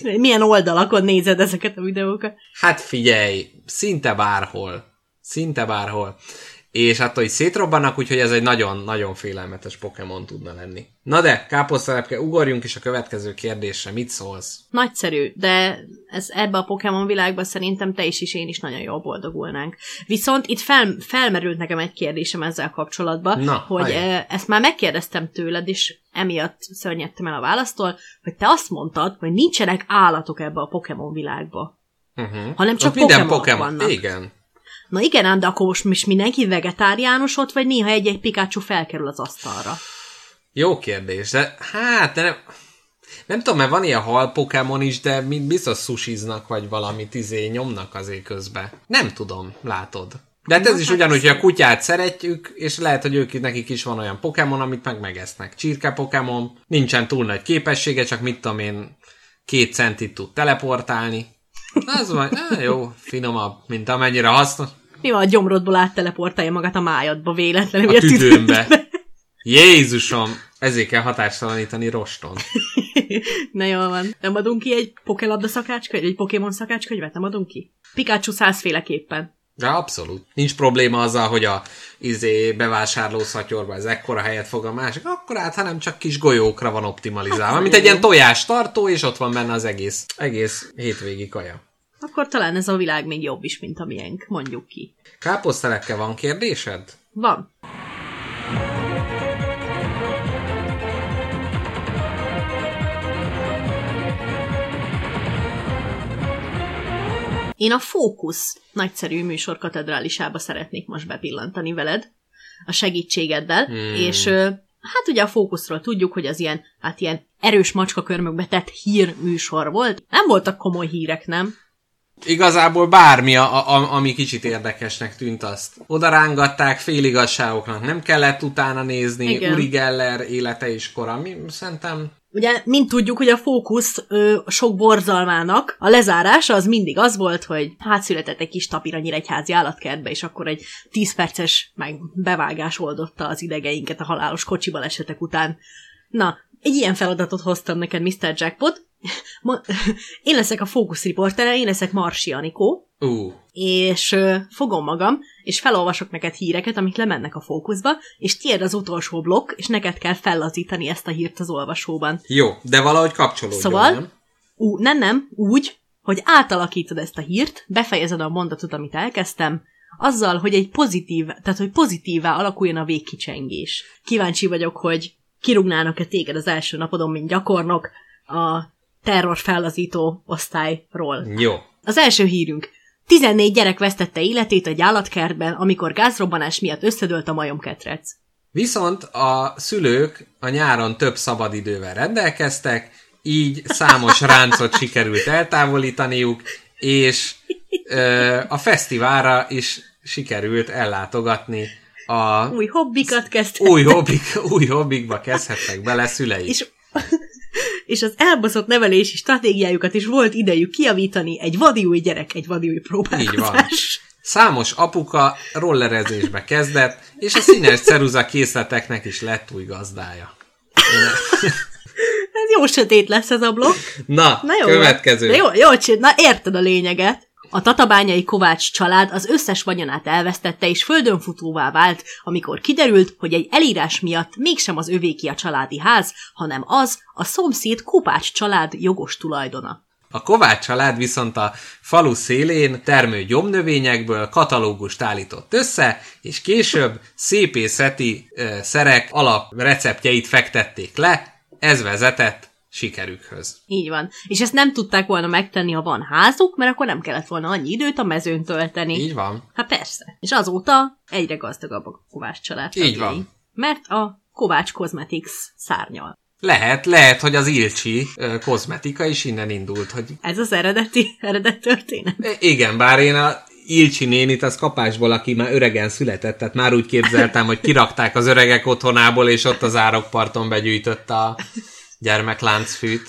Milyen oldalakon nézed ezeket a videókat? Hát figyelj, szinte bárhol. Szinte bárhol. És hát, hogy szétrobbannak, úgyhogy ez egy nagyon-nagyon félelmetes Pokémon tudna lenni. Na de, káposztalepke, ugorjunk is a következő kérdésre. Mit szólsz? Nagyszerű, de ez ebbe a Pokémon világban szerintem te is és én is nagyon jól boldogulnánk. Viszont itt fel, felmerült nekem egy kérdésem ezzel kapcsolatban, na, hogy e, ezt már megkérdeztem tőled, és emiatt szörnyedtem el a választól, hogy te azt mondtad, hogy nincsenek állatok ebbe a Pokémon világban. Uh-huh. Hanem csak Pokémonok Pokémon. Vannak. Igen. Na igen, ám, de akkor most mindenki vegetáriánus ott, vagy néha egy-egy Pikachu felkerül az asztalra? Jó kérdés, de hát de nem, nem tudom, mert van ilyen hal Pokémon is, de biztos susiznak, vagy valamit izé nyomnak azért közben. Nem tudom, látod. De hát ez is ugyanúgy, hogy a kutyát szeretjük, és lehet, hogy ők, nekik is van olyan Pokémon, amit meg megesznek. Csirke Pokémon, nincsen túl nagy képessége, csak mit tudom én, két centit tud teleportálni. Az van, jó, finomabb, mint amennyire hasznos. Mi van, a gyomrodból átteleportálja magát a májadba véletlenül. A tüdőmbe. Jézusom, ezért kell hatástalanítani roston. Na jól van. Nem adunk ki egy pokélabda szakácskönyvet, egy Pokémon szakácskönyvet? Nem adunk ki? Pikachu százféleképpen. De abszolút. Nincs probléma azzal, hogy a izé, bevásárló szatyorban ez ekkora helyet fog a másik, akkor át, hanem csak kis golyókra van optimalizálva, hát, mint egy ilyen tojástartó, és ott van benne az egész, egész hétvégi kaja. Akkor talán ez a világ még jobb is, mint a miénk, mondjuk ki. Káposztalepke, van kérdésed? Van. Én a Fókusz nagyszerű műsor katedrálisába szeretnék most bepillantani veled, a segítségeddel, hmm. és hát ugye a Fókuszról tudjuk, hogy az ilyen, hát ilyen erős macskakörmökbe tett hírműsor volt. Nem voltak komoly hírek, nem? Igazából bármi, a, a, ami kicsit érdekesnek tűnt, azt oda rángatták, féligasságoknak nem kellett utána nézni. Igen. Uri Geller élete és kora, mi szerintem... Ugye, mint tudjuk, hogy a Fókusz ö, sok borzalmának a lezárása az mindig az volt, hogy hát született egy kis tapira nyíregyházi állatkertbe, és akkor egy tíz perces meg bevágás oldotta az idegeinket a halálos kocsi balesetek után. Na, egy ilyen feladatot hoztam neked, miszter Jackpot. Ma, én leszek a Fókusz riportere, én leszek Marsi Anikó, uh. és ö, fogom magam, és felolvasok neked híreket, amik lemennek a Fókuszba, és tiéd az utolsó blokk, és neked kell fellazítani ezt a hírt az olvasóban. Jó, de valahogy kapcsolódjon, szóval, nem? Ú, nem, nem, úgy, hogy átalakítod ezt a hírt, befejezed a mondatot, amit elkezdtem, azzal, hogy egy pozitív, tehát hogy pozitívá alakuljon a végkicsengés. Kíváncsi vagyok, hogy kirúgnának-e téged az első napodon, mint gyakornok a terror fellazító osztályról. Jó. Az első hírünk. tizennégy gyerek vesztette életét egy állatkertben, amikor gázrobbanás miatt összedőlt a majomketrec. Viszont a szülők a nyáron több szabadidővel rendelkeztek, így számos ráncot sikerült eltávolítaniuk, és ö, a fesztiválra is sikerült ellátogatni. A új hobbikat kezdtek. Új, hobbik, új hobbikba kezdhettek bele szüleik. És... és az elbaszott nevelési stratégiájukat is volt idejük kijavítani, egy vadi új gyerek, egy vadi új próbálkozás. Így van. Számos apuka rollerezésbe kezdett, és a színes ceruza készleteknek is lett új gazdája. Ez jó sötét lesz ez a blokk. Na, na jó, következő. Na, jó, jó, csin, na érted a lényeget. A tatabányai Kovács család az összes vagyonát elvesztette és földönfutóvá vált, amikor kiderült, hogy egy elírás miatt mégsem az övéki a családi ház, hanem az a szomszéd Kovács család jogos tulajdona. A Kovács család viszont a falu szélén termő gyomnövényekből katalógust állított össze, és később szépészeti e, szerek alapreceptjeit fektették le, ez vezetett sikerükhöz. Így van. És ezt nem tudták volna megtenni, ha van házuk, mert akkor nem kellett volna annyi időt a mezőn tölteni. Így van. Hát persze. És azóta egyre gazdagabb a Kovács család. Így van. Mert a Kovács Cosmetics szárnyal. Lehet, lehet, hogy az Ilcsi uh, kozmetika is innen indult. Hogy... Ez az eredeti, eredet történet. Igen, bár én a Ilcsi nénit az kapásból, aki már öregen született, tehát már úgy képzeltem, hogy kirakták az öregek otthonából, és ott az árokparton begyűjtött a gyermekláncfűt.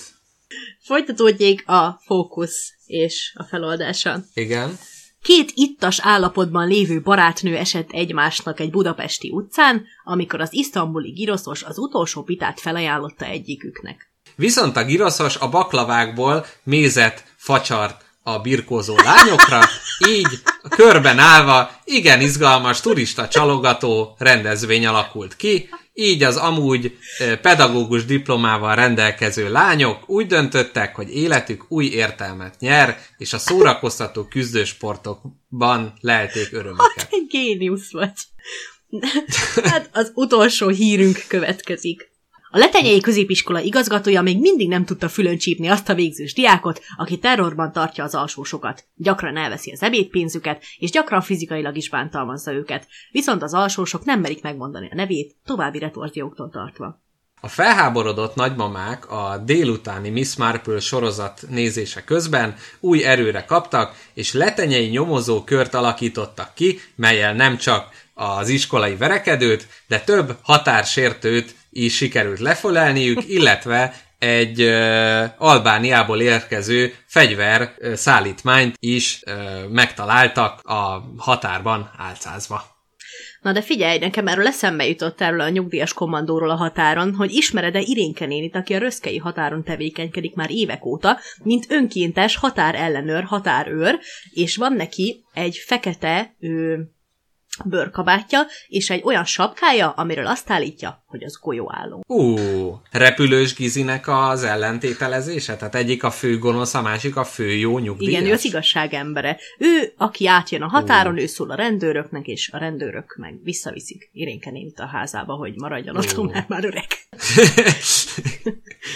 Folytatódjék a fókusz és a feloldása. Igen. Két ittas állapotban lévő barátnő esett egymásnak egy budapesti utcán, amikor az isztambuli giroszos az utolsó pitát felajánlotta egyiküknek. Viszont a giroszos a baklavákból mézet facsart a birkózó lányokra, így körben állva igen izgalmas turista csalogató rendezvény alakult ki, így az amúgy pedagógus diplomával rendelkező lányok úgy döntöttek, hogy életük új értelmet nyer, és a szórakoztató küzdősportokban lelték örömöket. Hát, géniusz vagy. Hát az utolsó hírünk következik. A letenyei középiskola igazgatója még mindig nem tudta fülön csípni azt a végzős diákot, aki terrorban tartja az alsósokat. Gyakran elveszi az ebédpénzüket, és gyakran fizikailag is bántalmazza őket. Viszont az alsósok nem merik megmondani a nevét, további retorzióktól tartva. A felháborodott nagymamák a délutáni Miss Marple sorozat nézése közben új erőre kaptak, és letenyei nyomozó kört alakítottak ki, mellyel nem csak az iskolai verekedőt, de több határsértőt is sikerült lefolelniük, illetve egy ö, Albániából érkező fegyver ö, szállítmányt is ö, megtaláltak a határban álcázva. Na de figyelj, nekem erről eszembe jutott erről a nyugdíjas kommandóról a határon, hogy ismered-e Irénke nénit, aki a röszkei határon tevékenykedik már évek óta, mint önkéntes határellenőr, határőr, és van neki egy fekete... Ö, bőrkabátja, és egy olyan sapkája, amiről azt állítja, hogy az golyóálló. Ú, repülős Gizinek az ellentételezése? Tehát egyik a fő gonosz, a másik a fő jó nyugdíjas. Igen, ő az igazságembere. Ő, aki átjön a határon, Ú. ő szól a rendőröknek, és a rendőrök meg visszaviszik Irénke nénit a házába, hogy maradjon otthon, mert már öreg.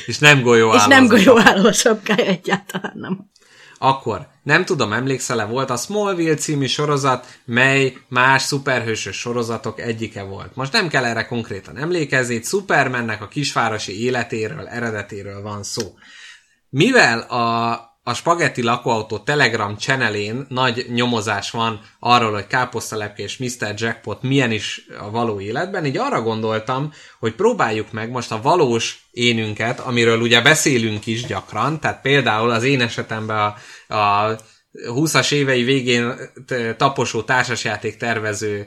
És nem golyóálló. És nem golyóálló a sapkája, egyáltalán nem. Akkor, nem tudom, emlékszel-e, volt a Smallville című sorozat, mely más szuperhősös sorozatok egyike volt. Most nem kell erre konkrétan emlékezni, itt Supermannek a kisvárosi életéről, eredetéről van szó. Mivel a, a Spagetti lakóautó Telegram channelén nagy nyomozás van arról, hogy Káposzta Lepke és miszter Jackpot milyen is a való életben, így arra gondoltam, hogy próbáljuk meg most a valós énünket, amiről ugye beszélünk is gyakran, tehát például az én esetemben a, a húszas évei végén taposó társasjáték tervező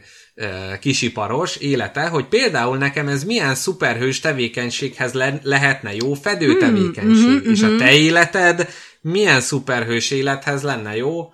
kisiparos élete, hogy például nekem ez milyen szuperhős tevékenységhez le- lehetne jó fedőtevékenység, mm, mm-hmm, és a te életed milyen szuperhős élethez lenne jó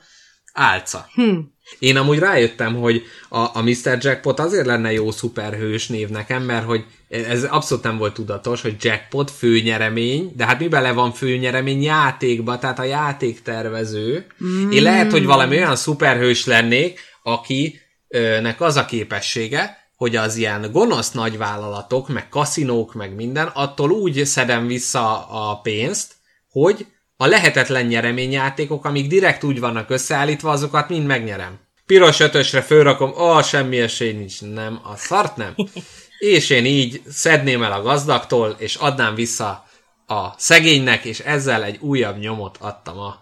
álca. Hm. Én amúgy rájöttem, hogy a, a miszter Jackpot azért lenne jó szuperhős név nekem, mert hogy ez abszolút nem volt tudatos, hogy Jackpot főnyeremény, de hát mi bele van főnyeremény játékba, tehát a játéktervező. Mm. Én lehet, hogy valami olyan szuperhős lennék, akinek az a képessége, hogy az ilyen gonosz nagyvállalatok, meg kaszinók, meg minden, attól úgy szedem vissza a pénzt, hogy a lehetetlen nyereményjátékok, amik direkt úgy vannak összeállítva, azokat mind megnyerem. Piros ötösre fölrakom, ó, semmi esély nincs, nem, a szart nem. És én így szedném el a gazdagtól, és adnám vissza a szegénynek, és ezzel egy újabb nyomot adtam a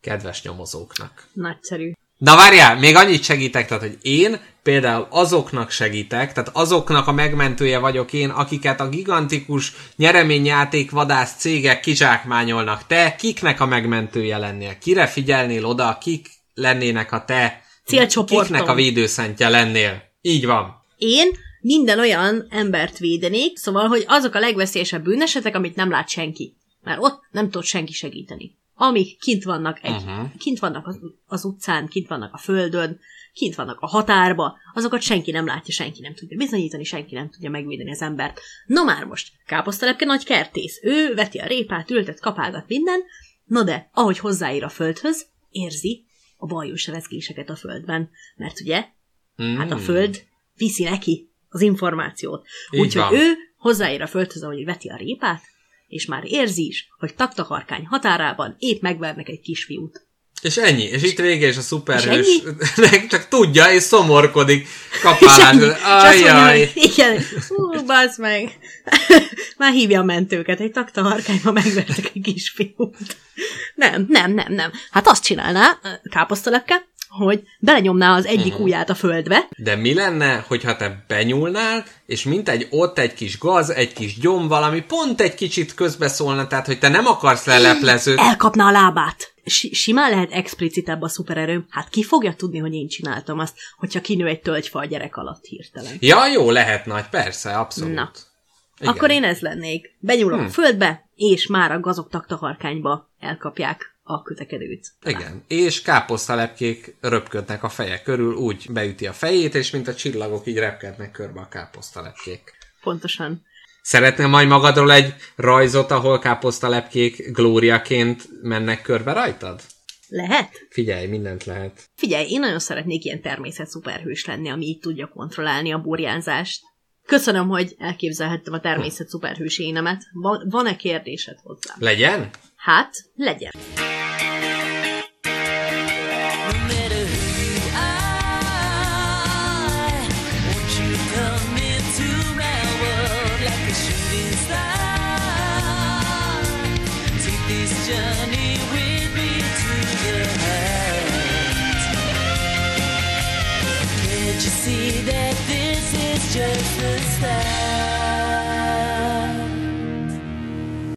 kedves nyomozóknak. Nagyszerű. Na várjál, még annyit segítek, tehát, hogy én például azoknak segítek, tehát azoknak a megmentője vagyok én, akiket a gigantikus nyereményjáték vadász cégek kizsákmányolnak. Te kiknek a megmentője lennél? Kire figyelnél oda? Kik lennének a te célcsoportom? Kiknek a védőszentje lennél? Így van. Én minden olyan embert védenék, szóval, hogy azok a legveszélyesebb bűnesetek, amit nem lát senki. Már ott nem tud senki segíteni. Amíg kint vannak, egy, uh-huh. kint vannak az, az utcán, kint vannak a földön, kint vannak a határba, azokat senki nem látja, senki nem tudja bizonyítani, senki nem tudja megvédeni az embert. Na már most, Káposzta Lepke nagy kertész, ő veti a répát, ültet, kapálgat minden, na de, ahogy hozzáír a földhöz, érzi a bajos rezgéseket a földben. Mert ugye, mm. hát a föld viszi neki az információt. Úgyhogy ő hozzáír a földhöz, ahogy veti a répát, és már érzi is, hogy Taktaharkány határában épp megvernek egy kisfiút. És ennyi. És itt vége is a szuperhős. Csak tudja, és szomorkodik. Kapálás. Ajjaj. Igen. Hú, bassz meg. Már hívja a mentőket. Egy Taktaharkányban megvertek egy kisfiút. Nem, nem, nem, nem. Hát azt csinálná Káposzta Lepke, hogy belenyomná az egyik uh-huh. ujját a földbe. De mi lenne, hogyha te benyúlnál, és mint egy ott egy kis gaz, egy kis gyom, valami pont egy kicsit közbeszólna, tehát hogy te nem akarsz leleplezőt. Elkapná a lábát. Simán lehet explicitebb a szupererőm. Hát ki fogja tudni, hogy én csináltam azt, hogyha kinő egy tölgyfa a gyerek alatt hirtelen. Ja, jó, lehet nagy, persze, abszolút. Na. Igen. Akkor én ez lennék. Benyúlok hmm. a földbe, és már a gazok Taktaharkányba elkapják a kötekedőt. Igen, és káposztalepkék röpködnek a feje körül, úgy beüti a fejét, és mint a csillagok így repkednek körbe a káposztalepkék. Pontosan. Szeretnél majd magadról egy rajzot, ahol káposztalepkék glóriaként mennek körbe rajtad? Lehet. Figyelj, mindent lehet. Figyelj, én nagyon szeretnék ilyen természetszuperhős lenni, ami így tudja kontrollálni a burjánzást. Köszönöm, hogy elképzelhettem a természetszuperhős énemet. Van- van-e kérdésed hozzá? Legyen? Hát, legyen.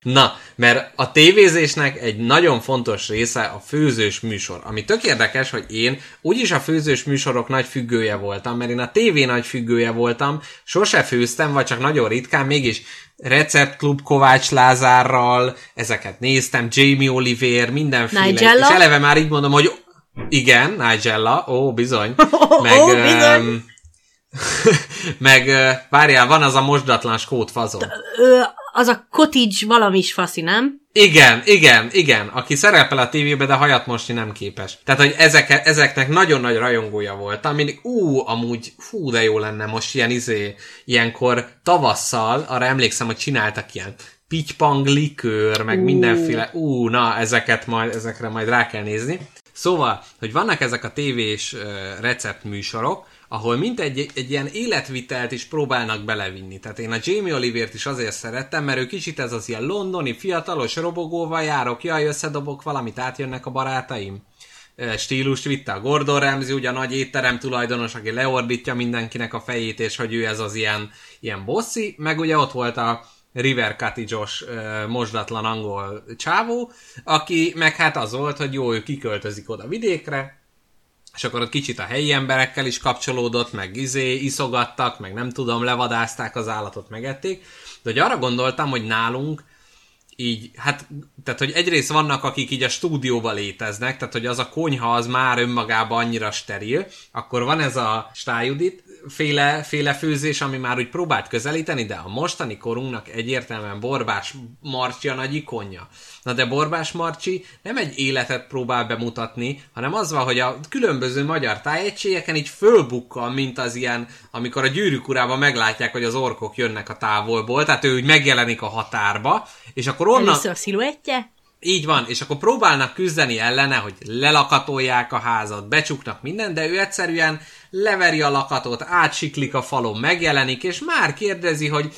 Na, mert a tévézésnek egy nagyon fontos része a főzős műsor. Ami tök érdekes, hogy én úgyis a főzős műsorok nagy függője voltam, mert én a tévé nagy függője voltam, sose főztem, vagy csak nagyon ritkán, mégis Receptklub Kovács Lázárral, ezeket néztem, Jamie Oliver, mindenféle. Nigella? És eleve már így mondom, hogy igen, Nigella, ó, bizony. Meg... Ó, bizony. Meg, várjál, van az a mosdatlan skót fazon. Az a cottage valamis faszi, nem? Igen, igen, igen. Aki szerepel a tévében, de hajat mosni nem képes. Tehát, hogy ezek, ezeknek nagyon nagy rajongója voltam. Mindig, ú, amúgy, fú, de jó lenne most ilyen izé, ilyenkor tavasszal, arra emlékszem, hogy csináltak ilyen pittypang likőr, meg uh. mindenféle, ú, na, ezeket majd, ezekre majd rá kell nézni. Szóval, hogy vannak ezek a tévés uh, receptműsorok, ahol mint egy, egy ilyen életvitelt is próbálnak belevinni. Tehát én a Jamie Olivert is azért szerettem, mert ő kicsit ez az ilyen londoni, fiatalos robogóval járok, jaj, összedobok valamit, átjönnek a barátaim. Stílust vitte a Gordon Ramsay, ugye a nagy étterem tulajdonos, aki leordítja mindenkinek a fejét, és hogy ő ez az ilyen, ilyen bosszi, meg ugye ott volt a River Cottage-os mosdatlan angol csávó, aki meg hát az volt, hogy jó, ő kiköltözik oda vidékre, és akkor ott kicsit a helyi emberekkel is kapcsolódott, meg izé, iszogattak, meg nem tudom, levadázták az állatot, megették. De hogy arra gondoltam, hogy nálunk így, hát, tehát hogy egyrészt vannak, akik így a stúdióba léteznek, tehát hogy az a konyha az már önmagában annyira steril, akkor van ez a stájudit, féle, féle főzés, ami már úgy próbált közelíteni, de a mostani korunknak egyértelműen Borbás Marcsi a nagy ikonja. Na de Borbás Marcsi nem egy életet próbál bemutatni, hanem az van, hogy a különböző magyar tájegységeken így fölbukkan, mint az ilyen, amikor a Gyűrűk Urában meglátják, hogy az orkok jönnek a távolból, tehát ő úgy megjelenik a határba, és akkor onnan... Először a sziluettje? Így van, és akkor próbálnak küzdeni ellene, hogy lelakatolják a házat, becsuknak minden, de ő egyszerűen leveri a lakatot, átsiklik a falon, megjelenik, és már kérdezi, hogy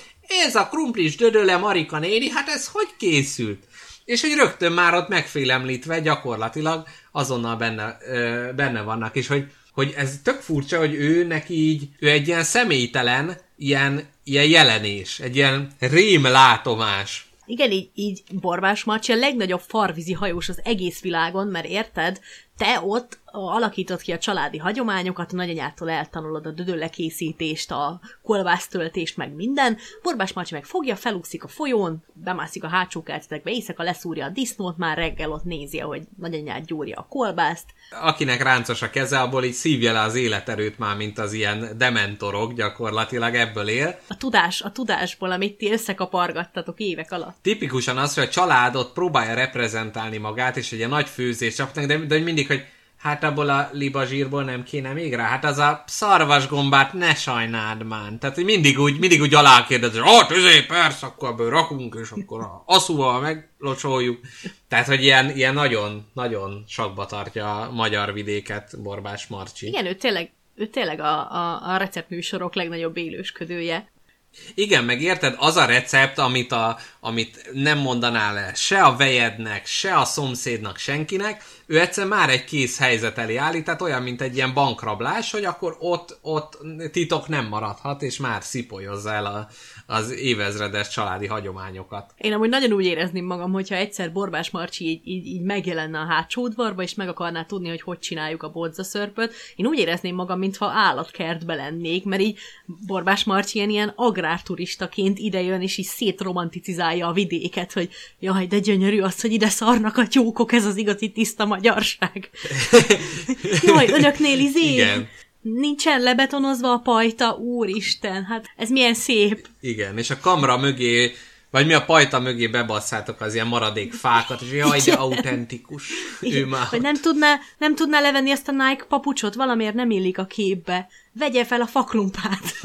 ez a krumplis dödöle Marika néni, hát ez hogy készült? És hogy rögtön már ott megfélemlítve gyakorlatilag azonnal benne, ö, benne vannak, és hogy, hogy ez tök furcsa, hogy ő neki így, ő egy ilyen személytelen, ilyen, ilyen jelenés, egy ilyen rémlátomás. Igen, így, így Borbás Marcsi a legnagyobb farvízi hajós az egész világon, mert érted, te ott alakítod ki a családi hagyományokat, nagyanyától eltanulod a dödöllekészítést, a kolbásztöltést, meg minden. Borbás Marcsi meg fogja, felúszik a folyón, bemászik a hátsó kertetekbe, éjszaka leszúrja a disznót, már reggel ott nézi, hogy nagyanyát gyúrja a kolbászt. Akinek ráncos a keze, abból így szívja le az életerőt már, mint az ilyen dementorok, gyakorlatilag ebből él. A tudás, a tudásból, amit ti összekapargattatok évek alatt. Tipikusan az, hogy a családot próbálja reprezentálni magát, és egy nagy főzést csapnak, de, de mindig, hogy hát abból a libazsírból nem kéne még rá? Hát az a szarvasgombát ne sajnáld már. Tehát mindig úgy, mindig úgy alá kérdező, hogy hát ezért persze, akkor ebből rakunk, és akkor a aszúval meglocsoljuk. Tehát, hogy ilyen, ilyen nagyon, nagyon sokba tartja a magyar vidéket Borbás Marcsi. Igen, ő tényleg, ő tényleg a, a, a receptműsorok legnagyobb élősködője. Igen, meg érted, az a recept, amit, a, amit nem mondanál el se a vejednek, se a szomszédnak, senkinek, ő egyszer már egy kész helyzet elé állít, tehát olyan, mint egy ilyen bankrablás, hogy akkor ott, ott titok nem maradhat, és már szipolyozza el a, az évezredes családi hagyományokat. Én amúgy nagyon úgy érezném magam, hogyha egyszer Borbás Marcsi így, így, így megjelenne a hátsó udvarba, és meg akarná tudni, hogy hogy csináljuk a bodzaszörpöt. Én úgy érezném magam, mintha állatkertbe lennék, mert így Borbás Marcsi ilyen, ilyen agrárturistaként idejön, és így szétromanticizálja a vidéket, hogy jaj, de gyönyörű az, hogy ide szarnak a tyúkok, ez az igazi tiszta magyarság. Jaj, önöknél izé. Igen. Nincsen lebetonozva a pajta, úristen, hát ez milyen szép. Igen, és a kamra mögé, vagy mi a pajta mögé bebasszátok az ilyen maradék fákat, és jaj, de autentikus. Ő már hogy nem tudná, nem tudná levenni ezt a Nike papucsot, valamiért nem illik a képbe. Vegye fel a faklumpát.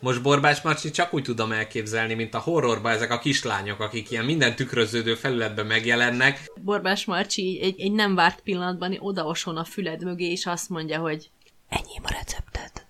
Most Borbás Marcsi csak úgy tudom elképzelni, mint a horrorban ezek a kislányok, akik ilyen minden tükröződő felületben megjelennek. Borbás Marcsi egy, egy nem várt pillanatban odaoson a füled mögé, és azt mondja, hogy enyém a recepted.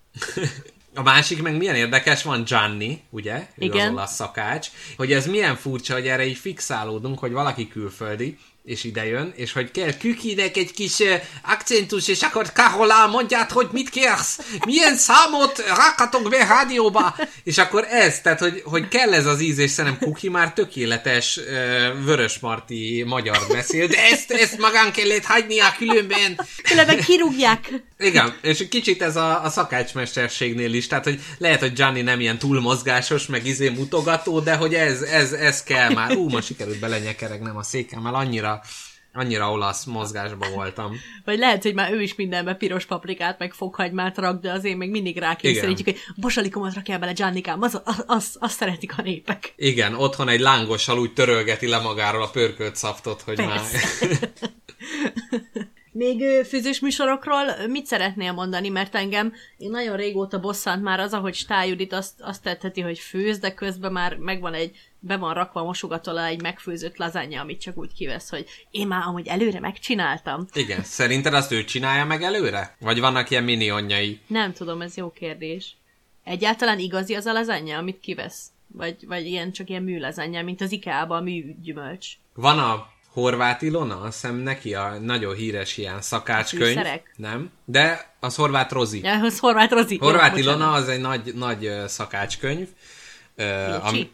A másik meg milyen érdekes, van Gianni, ugye? Ő igen. Az olasz szakács. Hogy ez milyen furcsa, hogy erre így fixálódunk, hogy valaki külföldi, és idejön, és hogy kell Kükinek egy kis uh, akcentus, és akkor Karolá mondját, hogy mit kérsz, milyen számot rakatok be rádióba, és akkor ez, tehát hogy, hogy kell ez az íz, és szerintem Kuki már tökéletes uh, vörösmarty magyar beszél, de ezt, ezt magán kellett hagynia különben. Különben kirúgják. Igen, és kicsit ez a, a szakácsmesterségnél is, tehát hogy lehet, hogy Gianni nem ilyen túlmozgásos, meg izé mutogató, de hogy ez, ez, ez kell már. Ú, most sikerült belenyekeregnem a székem, már annyira annyira olasz mozgásban voltam. Vagy lehet, hogy már ő is mindenben piros paprikát, meg fokhagymát rak, de azért még mindig rákényszerítjük, hogy bosalikomat rakjál bele, Giannikám, azt az, az, az szeretik a népek. Igen, otthon egy lángossal úgy törölgeti le magáról a pörkölt szaftot, hogy persze. Már... Még fűzős műsorokról mit szeretnél mondani, mert engem én nagyon régóta bosszant már az, ahogy Stály Judit azt, azt teheti, hogy főz, de közben már megvan egy, be van rakva mosogat alá egy megfőzött lazánja, amit csak úgy kivesz, hogy én már amúgy előre megcsináltam. Igen, szerinted azt ő csinálja meg előre? Vagy vannak ilyen minionjai? Nem tudom, ez jó kérdés. Egyáltalán igazi az a lazánja, amit kivesz? Vagy, vagy ilyen csak ilyen műlazánja, mint az Ikeában a műgyümölcs? Van a Horváth Ilona, azt hiszem neki a nagyon híres ilyen szakácskönyv. Fűszerek? Nem, de az Horváth Rozi. Ja, az Horváth Rozi. Horváth jó, Ilona bocsánat. Az egy nagy, nagy szakácskönyv. Ami...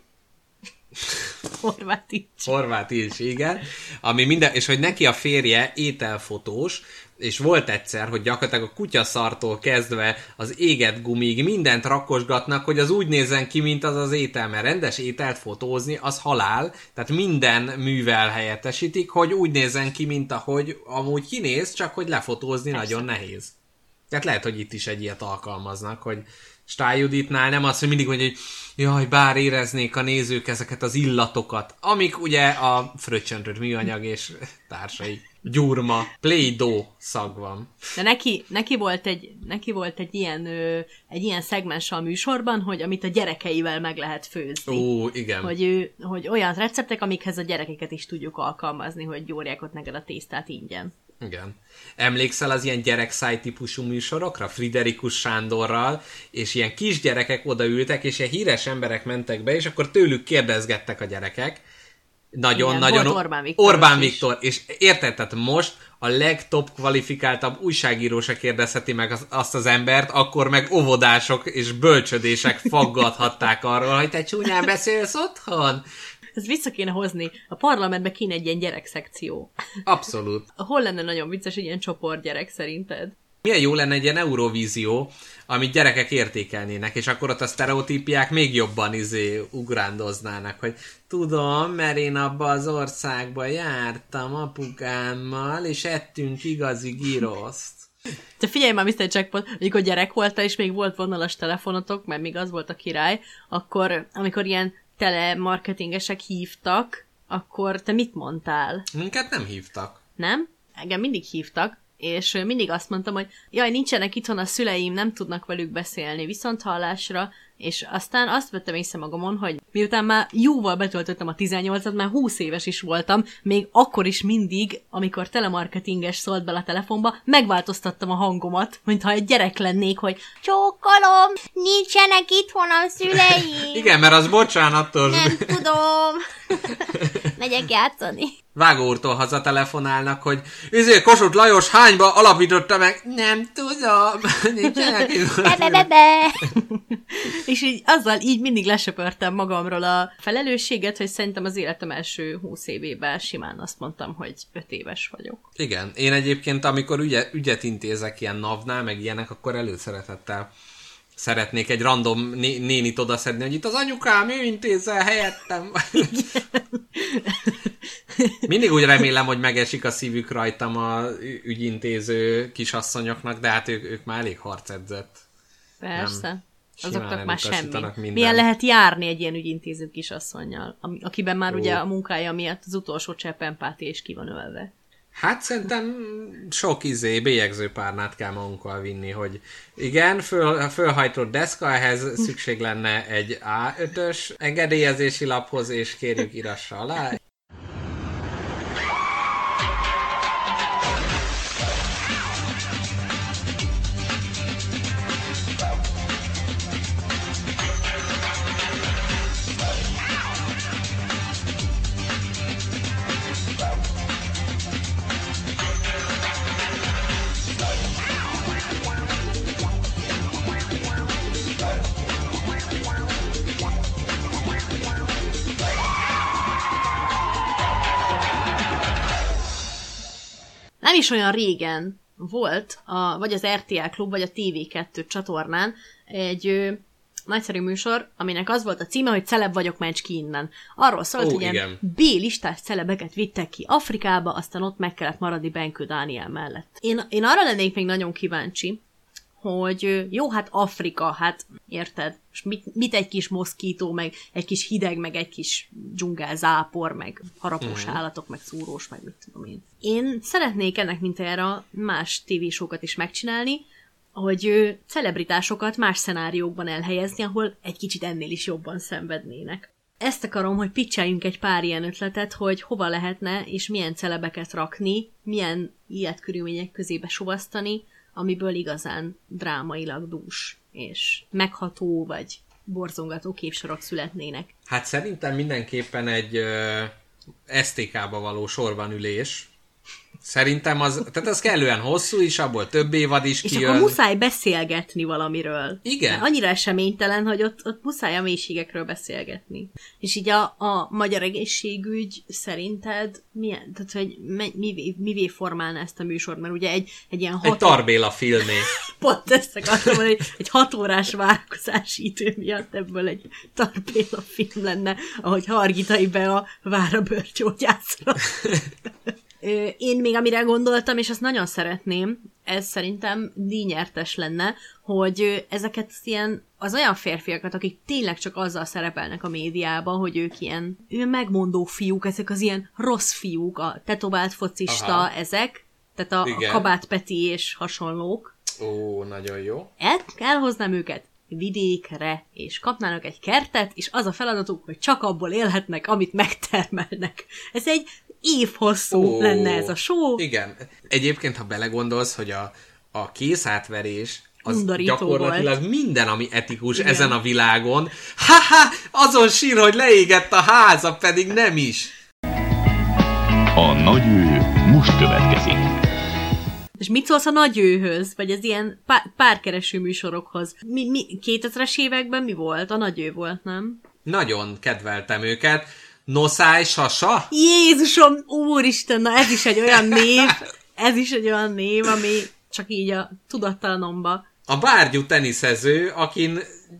Horváth Ilcsi. Horváth Ilcsi, igen. Ami minden... És hogy neki a férje ételfotós, és volt egyszer, hogy gyakorlatilag a kutyaszartól kezdve az égett gumig mindent rakosgatnak, hogy az úgy nézzen ki, mint az az étel, mert rendes ételt fotózni, az halál, tehát minden művel helyettesítik, hogy úgy nézzen ki, mint ahogy amúgy kinéz, csak hogy lefotózni persze. Nagyon nehéz. Tehát lehet, hogy itt is egy ilyet alkalmaznak, hogy Stály Juditnál nem az, hogy mindig mondja, hogy jaj, bár éreznék a nézők ezeket az illatokat, amik ugye a fröccsöntött műanyag és társai. Gyurma, Play-Doh szag van. De neki, neki, volt, egy, neki volt egy ilyen, ö, egy ilyen szegmens a műsorban, hogy amit a gyerekeivel meg lehet főzni. Ó, igen. Hogy, ő, hogy olyan receptek, amikhez a gyerekeket is tudjuk alkalmazni, hogy gyúrják ott neked a tésztát ingyen. Igen. Emlékszel az ilyen gyerekszáj típusú műsorokra? Friderikus Sándorral, és ilyen kisgyerekek odaültek, és ilyen híres emberek mentek be, és akkor tőlük kérdezgettek a gyerekek. Nagyon-nagyon... Nagyon... Orbán Viktor. Orbán Viktor. És érted, tehát most a legtop kvalifikáltabb újságíró se kérdezheti meg az, azt az embert, akkor meg óvodások és bölcsödések faggathatták arról, hogy te csúnyán beszélsz otthon. Ez vissza kéne hozni. A parlamentben kéne egy ilyen gyerekszekció. Abszolút. Hol lenne nagyon vicces egy ilyen csoportgyerek szerinted? Milyen jó lenne egy ilyen Eurovízió, amit gyerekek értékelnének, és akkor ott a sztereotípiák még jobban izé ugrándoznának, hogy tudom, mert én abba az országba jártam apukámmal, és ettünk igazi giroszt. Te figyelj már, miszter Jackpot, amikor gyerek voltál, és még volt vonalas telefonotok, mert még az volt a király, akkor amikor ilyen telemarketingesek hívtak, akkor te mit mondtál? Minket nem hívtak. Nem? Engem mindig hívtak. És mindig azt mondtam, hogy jaj, nincsenek itthon a szüleim, nem tudnak velük beszélni, viszont hallásra, és aztán azt vettem észre magamon, hogy miután már jóval betöltöttem a tizennyolcat, már húsz éves is voltam, még akkor is mindig, amikor telemarketinges szólt bele a telefonba, megváltoztattam a hangomat, mintha egy gyerek lennék, hogy csókolom, nincsenek itthon a szüleim. Igen, mert az bocsánatos. Nem tudom. Megyek játszani. Vágó úrtól hazatelefonálnak, hogy üzé, Kossuth Lajos hányba alapította meg? Nem tudom. Nincsenek itthon. Bebebebe. És így azzal így mindig lesöpörtem magamról a felelősséget, hogy szerintem az életem első húsz évében simán azt mondtam, hogy öt éves vagyok. Igen, én egyébként amikor ügyet, ügyet intézek ilyen NAV-nál, meg ilyenek, akkor előszeretettel szeretnék egy random né- nénit odaszedni, hogy itt az anyukám, ő intézzel helyettem. Mindig úgy remélem, hogy megesik a szívük rajtam a ügyintéző kisasszonyoknak, de hát ők, ők már elég harcedzett. Persze. Nem. Azoknak már semmi. Minden. Milyen lehet járni egy ilyen ügyintéző kisasszonnyal, akiben már Ó. ugye a munkája miatt az utolsó csepp empátia is ki van ölve. Hát szerintem sok izé, bélyegző párnát kell magunkkal vinni, hogy igen, föl, a fölhajtott deszka, ehhez szükség lenne egy á ötös engedélyezési laphoz, és kérjük írassa alá. Nem is olyan régen volt, a, vagy az er té el Klub, vagy a té vé kettő csatornán egy ö, nagyszerű műsor, aminek az volt a címe, hogy celeb vagyok, menj ki innen. Arról szólt, hogy ilyen B-listás celebeket vittek ki Afrikába, aztán ott meg kellett maradni Benkő Dániel mellett. Én, én arra lennék még nagyon kíváncsi, hogy jó, hát Afrika, hát érted, mit, mit egy kis moszkító, meg egy kis hideg, meg egy kis dzsungelzápor, meg harapós mm. állatok, meg szúrós, meg mit tudom én. Én szeretnék ennek mintájára más tévésókat is megcsinálni, hogy celebritásokat más szenáriókban elhelyezni, ahol egy kicsit ennél is jobban szenvednének. Ezt akarom, hogy pitcheljünk egy pár ilyen ötletet, hogy hova lehetne, és milyen celebeket rakni, milyen ilyet körülmények közébe sovasztani, amiből igazán drámailag dús és megható vagy borzongató képsorok születnének. Hát szerintem mindenképpen egy ö, es té ká-ba való sorban ülés. Szerintem az, tehát az kellően hosszú is, abból több évad is kijön. És akkor muszáj beszélgetni valamiről. Igen. De annyira eseménytelen, hogy ott, ott muszáj a mélységekről beszélgetni. És így a, a magyar egészségügy szerinted milyen, tehát hogy mivé, mivé formálna ezt a műsort? Mert ugye egy, egy ilyen hat... Egy Tarbéla filmé. Pont ezt akartam, hogy egy hatórás várakozási idő miatt ebből egy Tarbéla film lenne, ahogy Hargitai be a vára bőrgyógyászra. Én még amire gondoltam, és azt nagyon szeretném, ez szerintem díjnyertes lenne, hogy ezeket ilyen, az olyan férfiakat, akik tényleg csak azzal szerepelnek a médiában, hogy ők ilyen ő megmondó fiúk, ezek az ilyen rossz fiúk, a tetovált focista, aha, ezek, tehát a, a Kabát Peti és hasonlók. Ó, nagyon jó. El, elhoznám őket vidékre, és kapnának egy kertet, és az a feladatuk, hogy csak abból élhetnek, amit megtermelnek. Ez egy évhosszú oh, lenne ez a show. Igen. Egyébként, ha belegondolsz, hogy a, a készátverés az Undarító gyakorlatilag volt. Minden, ami etikus, igen, ezen a világon. Ha-ha! Azon sír, hogy leégett a háza, pedig nem is. A nagy ő most következik. És mit szólsz a nagyőhöz? Vagy az ilyen pá- párkereső műsorokhoz? Mi, mi, kétezres években mi volt? A nagyő volt, nem? Nagyon kedveltem őket. Noszáj sasa? Jézusom, úristen, na ez is egy olyan név, ez is egy olyan név, ami csak így a tudattalanomba. A bárgyú teniszező, akin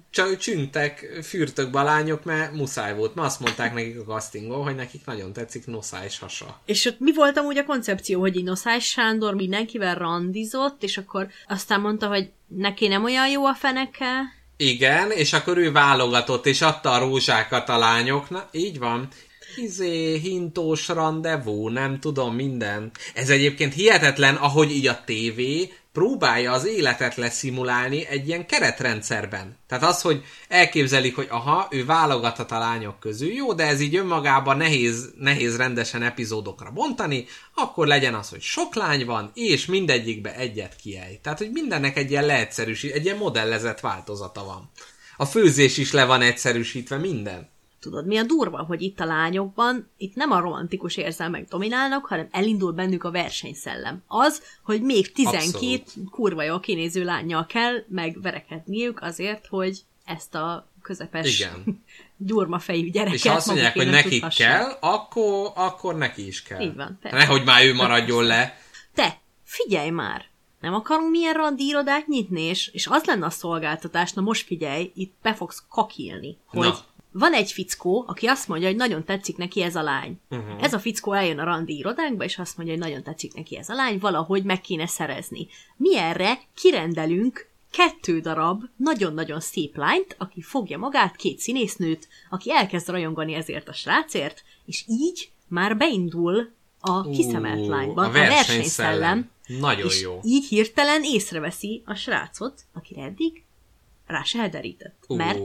csak csüntek, fürtök a lányok, mert muszáj volt. Mert azt mondták nekik a castingon, hogy nekik nagyon tetszik Noszáj sasa. És ott mi volt amúgy a koncepció, hogy így Noszáj Sándor mindenkivel randizott, és akkor aztán mondta, hogy neki nem olyan jó a feneke. Igen, és akkor ő válogatott, és adta a rózsákat a lányoknak. Így van. Izé, hintós randevú, nem tudom, minden. Ez egyébként hihetetlen, ahogy így a tévé próbálja az életet leszimulálni egy ilyen keretrendszerben. Tehát az, hogy elképzelik, hogy aha, ő válogathat a lányok közül, jó, de ez így önmagában nehéz, nehéz rendesen epizódokra bontani, akkor legyen az, hogy sok lány van, és mindegyikbe egyet kiejt. Tehát, hogy mindennek egy ilyen leegyszerűsített, egy ilyen modellezett változata van. A főzés is le van egyszerűsítve, minden. Tudod, mi a durva, hogy itt a lányokban, itt nem a romantikus érzelmek dominálnak, hanem elindul bennük a versenyszellem. Az, hogy még tizenkét abszolút kurva jól kinéző lánnyal kell megverekedniük azért, hogy ezt a közepes igen gyurmafejű gyereket. És ha azt mondják, hogy nekik kell, akkor, akkor neki is kell. Így van. Persze. Nehogy már ő maradjon le. Te, figyelj már! Nem akarunk milyen randi irodát nyitni, és, és az lenne a szolgáltatás, na most figyelj, itt be fogsz kakilni, hogy na. Van egy fickó, aki azt mondja, hogy nagyon tetszik neki ez a lány. Uh-huh. Ez a fickó eljön a randi irodánkba, és azt mondja, hogy nagyon tetszik neki ez a lány, valahogy meg kéne szerezni. Mi erre kirendelünk kettő darab nagyon-nagyon szép lányt, aki fogja magát, két színésznőt, aki elkezd rajongani ezért a srácért, és így már beindul a kiszemelt lányban, uh, a versenyszellem. Nagyon és jó. Így hirtelen észreveszi a srácot, akire eddig rá se elderített. Uh. Mert...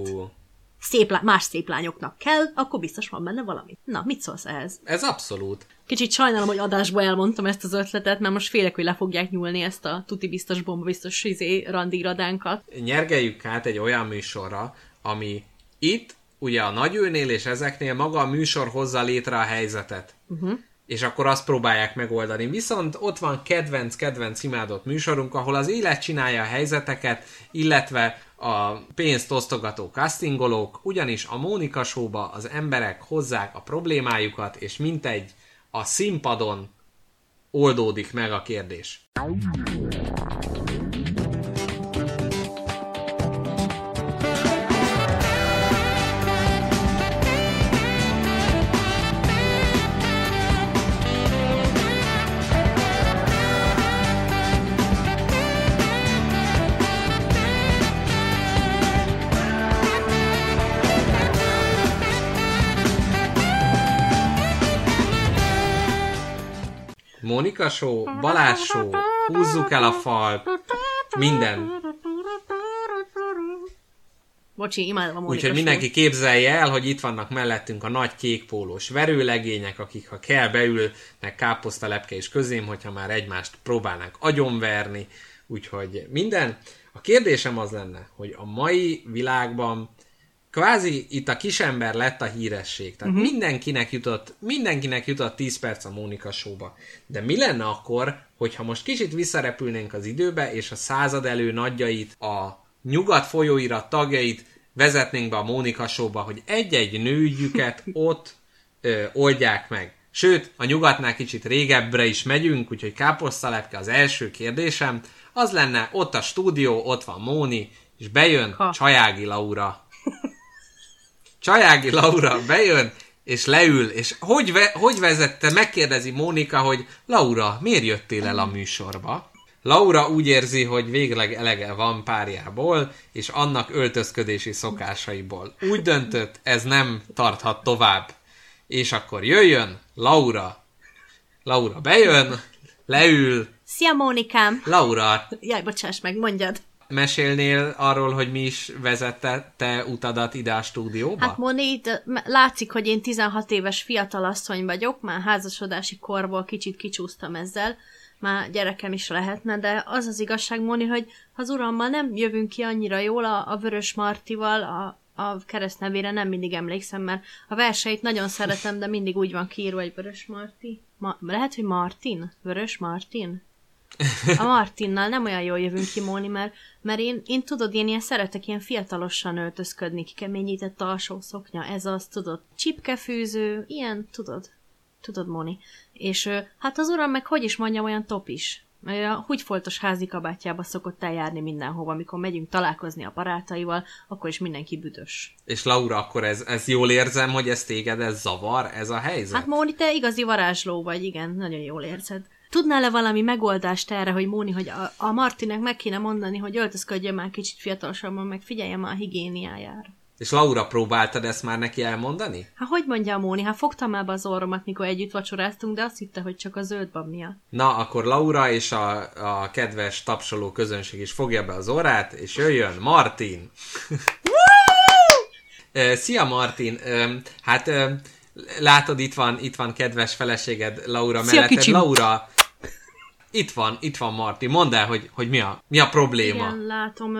Szép lá- más szép lányoknak kell, akkor biztos van benne valami. Na, mit szólsz ehhez? Ez abszolút. Kicsit sajnálom, hogy adásba elmondtam ezt az ötletet, mert most félek, hogy le fogják nyúlni ezt a tuti biztos bomba biztos izé randíradánkat. Nyergeljük át egy olyan műsorra, ami itt, ugye a nagyőnél és ezeknél maga a műsor hozza létre a helyzetet. Uh-huh. És akkor azt próbálják megoldani. Viszont ott van kedvenc-kedvenc imádott műsorunk, ahol az élet csinálja a helyzeteket, illetve a pénzt osztogató castingolók, ugyanis a Mónika showba az emberek hozzák a problémájukat, és mintegy a színpadon oldódik meg a kérdés. Mónika show, Balázs show, húzzuk el a fal, minden. Bocsi, imádom a Mónika show. Úgyhogy mindenki képzelje el, hogy itt vannak mellettünk a nagy kékpólós verőlegények, akik ha kell beülnek Káposzta Lepke és közém, hogyha már egymást próbálnánk agyonverni. Úgyhogy minden. A kérdésem az lenne, hogy a mai világban kvázi itt a kisember lett a híresség. Tehát uh-huh. mindenkinek jutott, mindenkinek jutott tíz perc a Mónika showba. De mi lenne akkor, hogyha most kicsit visszarepülnénk az időbe, és a század elő nagyjait, a nyugat folyóirat tagjait vezetnénk be a Mónika showba, hogy egy-egy nőjüket ott ö, oldják meg. Sőt, a nyugatnál kicsit régebbre is megyünk, úgyhogy Káposztalepke az első kérdésem. Az lenne, ott a stúdió, ott van Móni, és bejön ha. Csajági Laura. Csajági Laura bejön, és leül, és hogy, ve- hogy vezette, megkérdezi Mónika, hogy Laura, miért jöttél el a műsorba? Laura úgy érzi, hogy végleg elege van párjából, és annak öltözködési szokásaiból. Úgy döntött, ez nem tarthat tovább. És akkor jöjjön Laura. Laura bejön, leül. Szia, Mónikám! Laura! Jaj, bocsáss meg, mondjad! Mesélnél arról, hogy mi is vezette te utadat ide a stúdióba? Hát Moni, látszik, hogy én tizenhat éves fiatalasszony vagyok, már házasodási korból kicsit kicsúsztam ezzel, már gyerekem is lehetne, de az az igazság, Moni, hogy az urammal nem jövünk ki annyira jól a, a Vörös Martival, a, a keresztnevére nem mindig emlékszem, mert a verseit nagyon szeretem, de mindig úgy van kiírva, hogy Vörös Marti. Ma, lehet, hogy Martin? Vörös Martin? A Martinnal nem olyan jól jövünk ki, Móni, mert, mert én, én tudod, én ilyen szeretek ilyen fiatalosan öltözködni, kikeményített alsó szoknya, ez az, tudod, csipkefűző, ilyen, tudod, tudod, Móni. És hát az uram meg, hogy is mondjam, olyan top is. A húgyfoltos házi kabátjába szokott eljárni mindenhova, amikor megyünk találkozni a barátaival, akkor is mindenki büdös. És Laura, akkor ez, ez jól érzem, hogy ez téged, ez zavar, ez a helyzet? Hát Móni, te igazi varázsló vagy, igen, nagyon jól érzed. Tudnál-e valami megoldást erre, hogy Móni, hogy a, a Martinek meg kéne mondani, hogy öltözködjön már kicsit fiatalosabban, meg figyelje már a higiéniájára. És Laura, próbáltad ezt már neki elmondani? Hát hogy mondja a Móni, hát fogtam már be az orromat, mikor együtt vacsoráztunk, de azt hitte, hogy csak a zöldbab miatt. Na, akkor Laura és a, a kedves tapsoló közönség is fogja be az orrát, és jöjjön Martin! Szia Martin! Hát látod, itt van, itt van kedves feleséged Laura mellett. Laura, itt van, itt van Martin. Mondd el, hogy, hogy mi, a, mi a probléma. Igen, látom.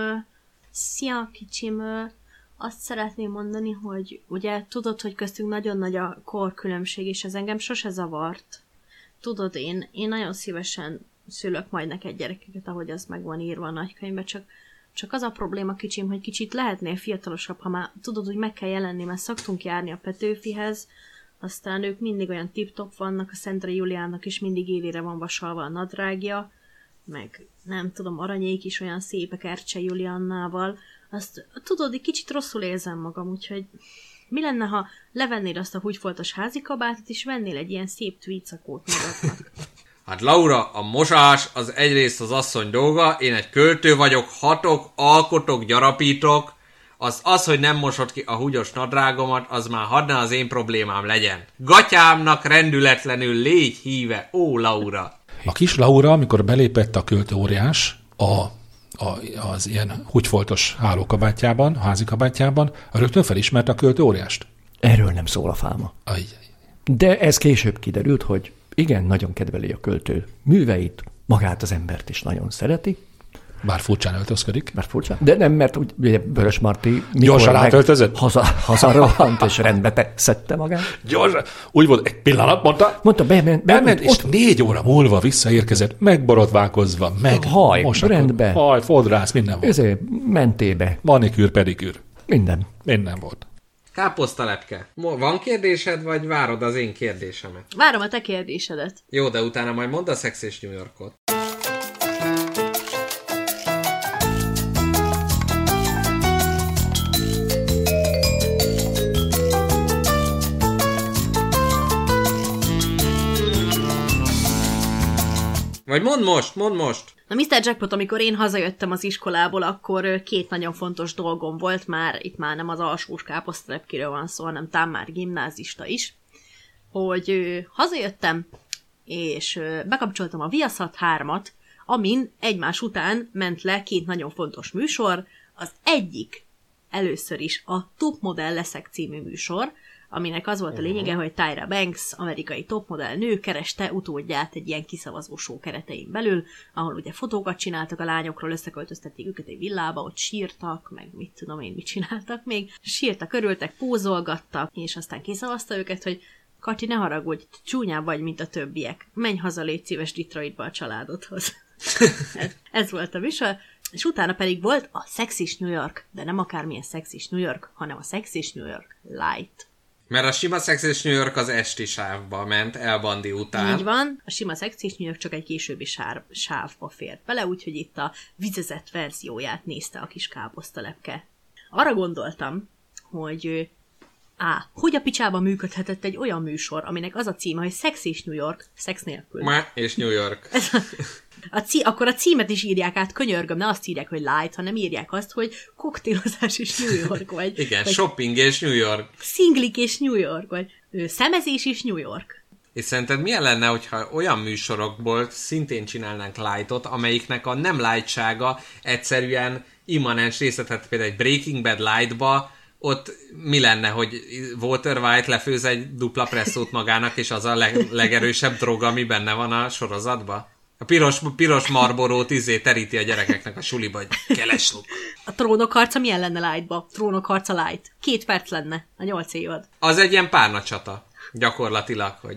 Szia kicsim, azt szeretném mondani, hogy ugye tudod, hogy köztünk nagyon nagy a korkülönbség, és ez engem sose zavart. Tudod, én, én nagyon szívesen szülök majd neked gyerekeket, ahogy az meg van írva a nagykönyvben, csak, csak az a probléma kicsim, hogy kicsit lehetnél fiatalosabb, ha már tudod, hogy meg kell jelenni, mert szoktunk járni a Petőfihez, aztán ők mindig olyan tip-top vannak, a Szentre Juliának is mindig élére van vasalva a nadrágja, meg nem tudom, Aranyék is olyan szépek Ercse Juliannával. Azt tudod, egy kicsit rosszul érzem magam, úgyhogy mi lenne, ha levennél azt a húgyfoltos házikabátot, és vennél egy ilyen szép tweecakót magadnak? Hát Laura, a mosás az egyrészt az asszony dolga, én egy költő vagyok, hatok, alkotok, gyarapítok, az az, hogy nem mosod ki a húgyos nadrágomat, az már hadd ne az én problémám legyen. Gatyámnak rendületlenül légy híve, ó Laura! A kis Laura, amikor belépett a költőóriás, a A, az ilyen húgyfoltos hálókabátjában, házikabátjában, rögtön felismerte a költőóriást. Erről nem szól a fáma. Ajj. De ez később kiderült, hogy igen, nagyon kedveli a költő műveit, magát az embert is nagyon szereti. Bár furcsán öltözködik. Bár furcsán. De nem, mert ugye Vörös Marti gyorsan átöltözött? Haza, hazarohant, és rendbe szedte magát. Gyorsan. Úgy volt, egy pillanat, mondta. Mondta, bement. Bement, és ott négy óra múlva visszaérkezett, megborotválkozva, meg haj, rendbe. Haj, fodrász, minden volt. Ezért mentébe. Manikűr, pedikűr. Minden. Minden volt. Káposzta lepke. Van kérdésed, vagy várod az én kérdésemet? Várom a te kérdésedet. Jó, de utána majd mondd a Szex és New Yorkot. Vagy mondd most, mondd most! Na miszter Jackpot, amikor én hazajöttem az iskolából, akkor két nagyon fontos dolgom volt már, itt már nem az alsós káposztalepkéről van szó, hanem tám már gimnázista is, hogy ö, hazajöttem, és ö, bekapcsoltam a Viaszat hármat, amin egymás után ment le két nagyon fontos műsor, az egyik először is a Topmodell leszek című műsor, aminek az volt a lényege, hogy Tyra Banks, amerikai topmodell nő, kereste utódját egy ilyen kiszavazó show keretein belül, ahol ugye fotókat csináltak a lányokról, összeköltöztették őket egy villába, ott sírtak, meg mit tudom én, mit csináltak még. Sírtak, örültek, pózolgattak, és aztán kiszavazta őket, hogy Kati, ne haragudj, csúnyább vagy, mint a többiek. Menj haza, légy szíves, Detroitba a családodhoz. ez, ez volt a műsor. És utána pedig volt a Szex és New York, de nem akármilyen Szex és New York, hanem a Szex és New York Light. Mert a sima Szex és New York az esti sávba ment, El Bandi után. Így van, a sima Szex és New York csak egy későbbi sár, sávba fért bele, úgyhogy itt a vizezett verzióját nézte a kis káposztalepke. Arra gondoltam, hogy á, hogy a picsába működhetett egy olyan műsor, aminek az a címe, hogy Szex és New York, szex nélkül. Ma és New York. Ez a, a cí, akkor a címet is írják át, könyörgöm, ne azt írják, hogy light, hanem írják azt, hogy koktélozás és New York, vagy... Igen, vagy shopping és New York. Szinglik és New York, vagy ö, szemezés és New York. És szerinted milyen lenne, hogyha olyan műsorokból szintén csinálnánk lightot, amelyiknek a nem lightsága egyszerűen immanens része, tehát például egy Breaking Bad lightba, ott mi lenne, hogy Walter White lefőz egy dupla presszót magának, és az a leg- legerősebb droga, ami benne van a sorozatban? A piros, piros marborót izé teríti a gyerekeknek a suliba, hogy kelesnuk. A Trónok harca milyen lenne lightba? Trónok harca light. Két perc lenne a nyolc évad. Az egy ilyen párnacsata. Gyakorlatilag, hogy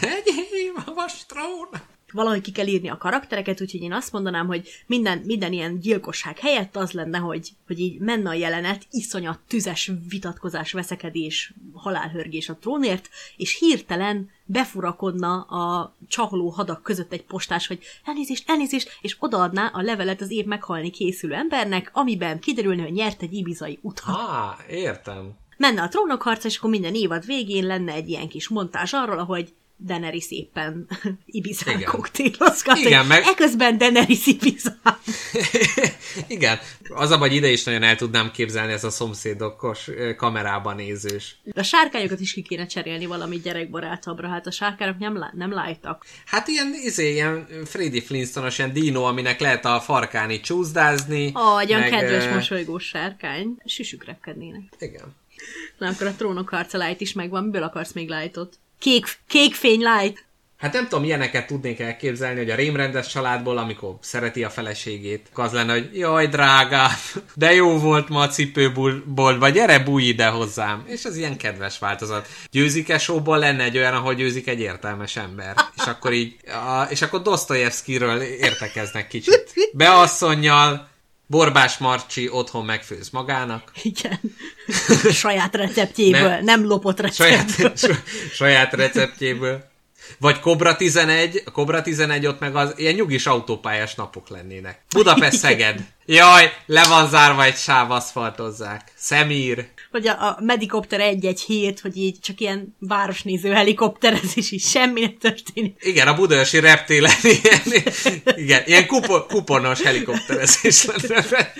egyéb a vas trón. valahogy ki kell írni a karaktereket, úgyhogy én azt mondanám, hogy minden, minden ilyen gyilkosság helyett az lenne, hogy, hogy így menne a jelenet, iszonyat tüzes vitatkozás, veszekedés, halálhörgés a trónért, és hirtelen befurakodna a csaholó hadak között egy postás, hogy elnézést, elnézést, és odaadná a levelet az épp meghalni készülő embernek, amiben kiderülne, hogy nyert egy ibizai utat. Á, értem. Menne a trónokharc, és akkor minden évad végén lenne egy ilyen kis montázs arról, ahogy Daenerys éppen ibizán koktélozgat. Igen, meg... Eközben Daenerys ibizán. Igen. Az a vagy ide is nagyon el tudnám képzelni, ez a szomszédokos kamerában nézős. A sárkányokat is ki kéne cserélni valami gyerekbarátabbra, hát a sárkányok nem, lá- nem lájtak. Hát ilyen, izé, ilyen Freddy Flintstone-os ilyen dino, aminek lehet a farkáni csúszdázni. Ó, egy meg... kedves mosolygós sárkány. Süsükrebkednének. Igen. Na, akkor a trónok harca light is megvan. Miből akarsz még lightot? Kék, kékfény light. Hát nem tudom, ilyeneket tudnék elképzelni, hogy a rémrendes családból, amikor szereti a feleségét, az lenne, hogy jaj, drágám, de jó volt ma a cipőboltban, gyere, bújj ide hozzám. És az ilyen kedves változat. Győzike showból lenne egy olyan, ahol győzik egy értelmes ember. És akkor így, a, és akkor Dostoyevskyről értekeznek kicsit. Beasszonnyal, Borbás Marcsi otthon megfőz magának. Igen. Saját receptjéből, nem, nem lopott receptből. Saját, saját receptjéből. Vagy Kobra tizenegy, a Kobra tizenegy ott meg az ilyen nyugis autópályás napok lennének. Budapest-Szeged. Jaj, le van zárva egy sáv, aszfaltozzák. Szemír. Vagy a, a Medikopter egy egy hét, hogy így csak ilyen városnéző helikopterezés is, semmi nem történik. Igen, a budaörsi reptélen ilyen, igen, ilyen kupo, kuponos helikopterezés lenne.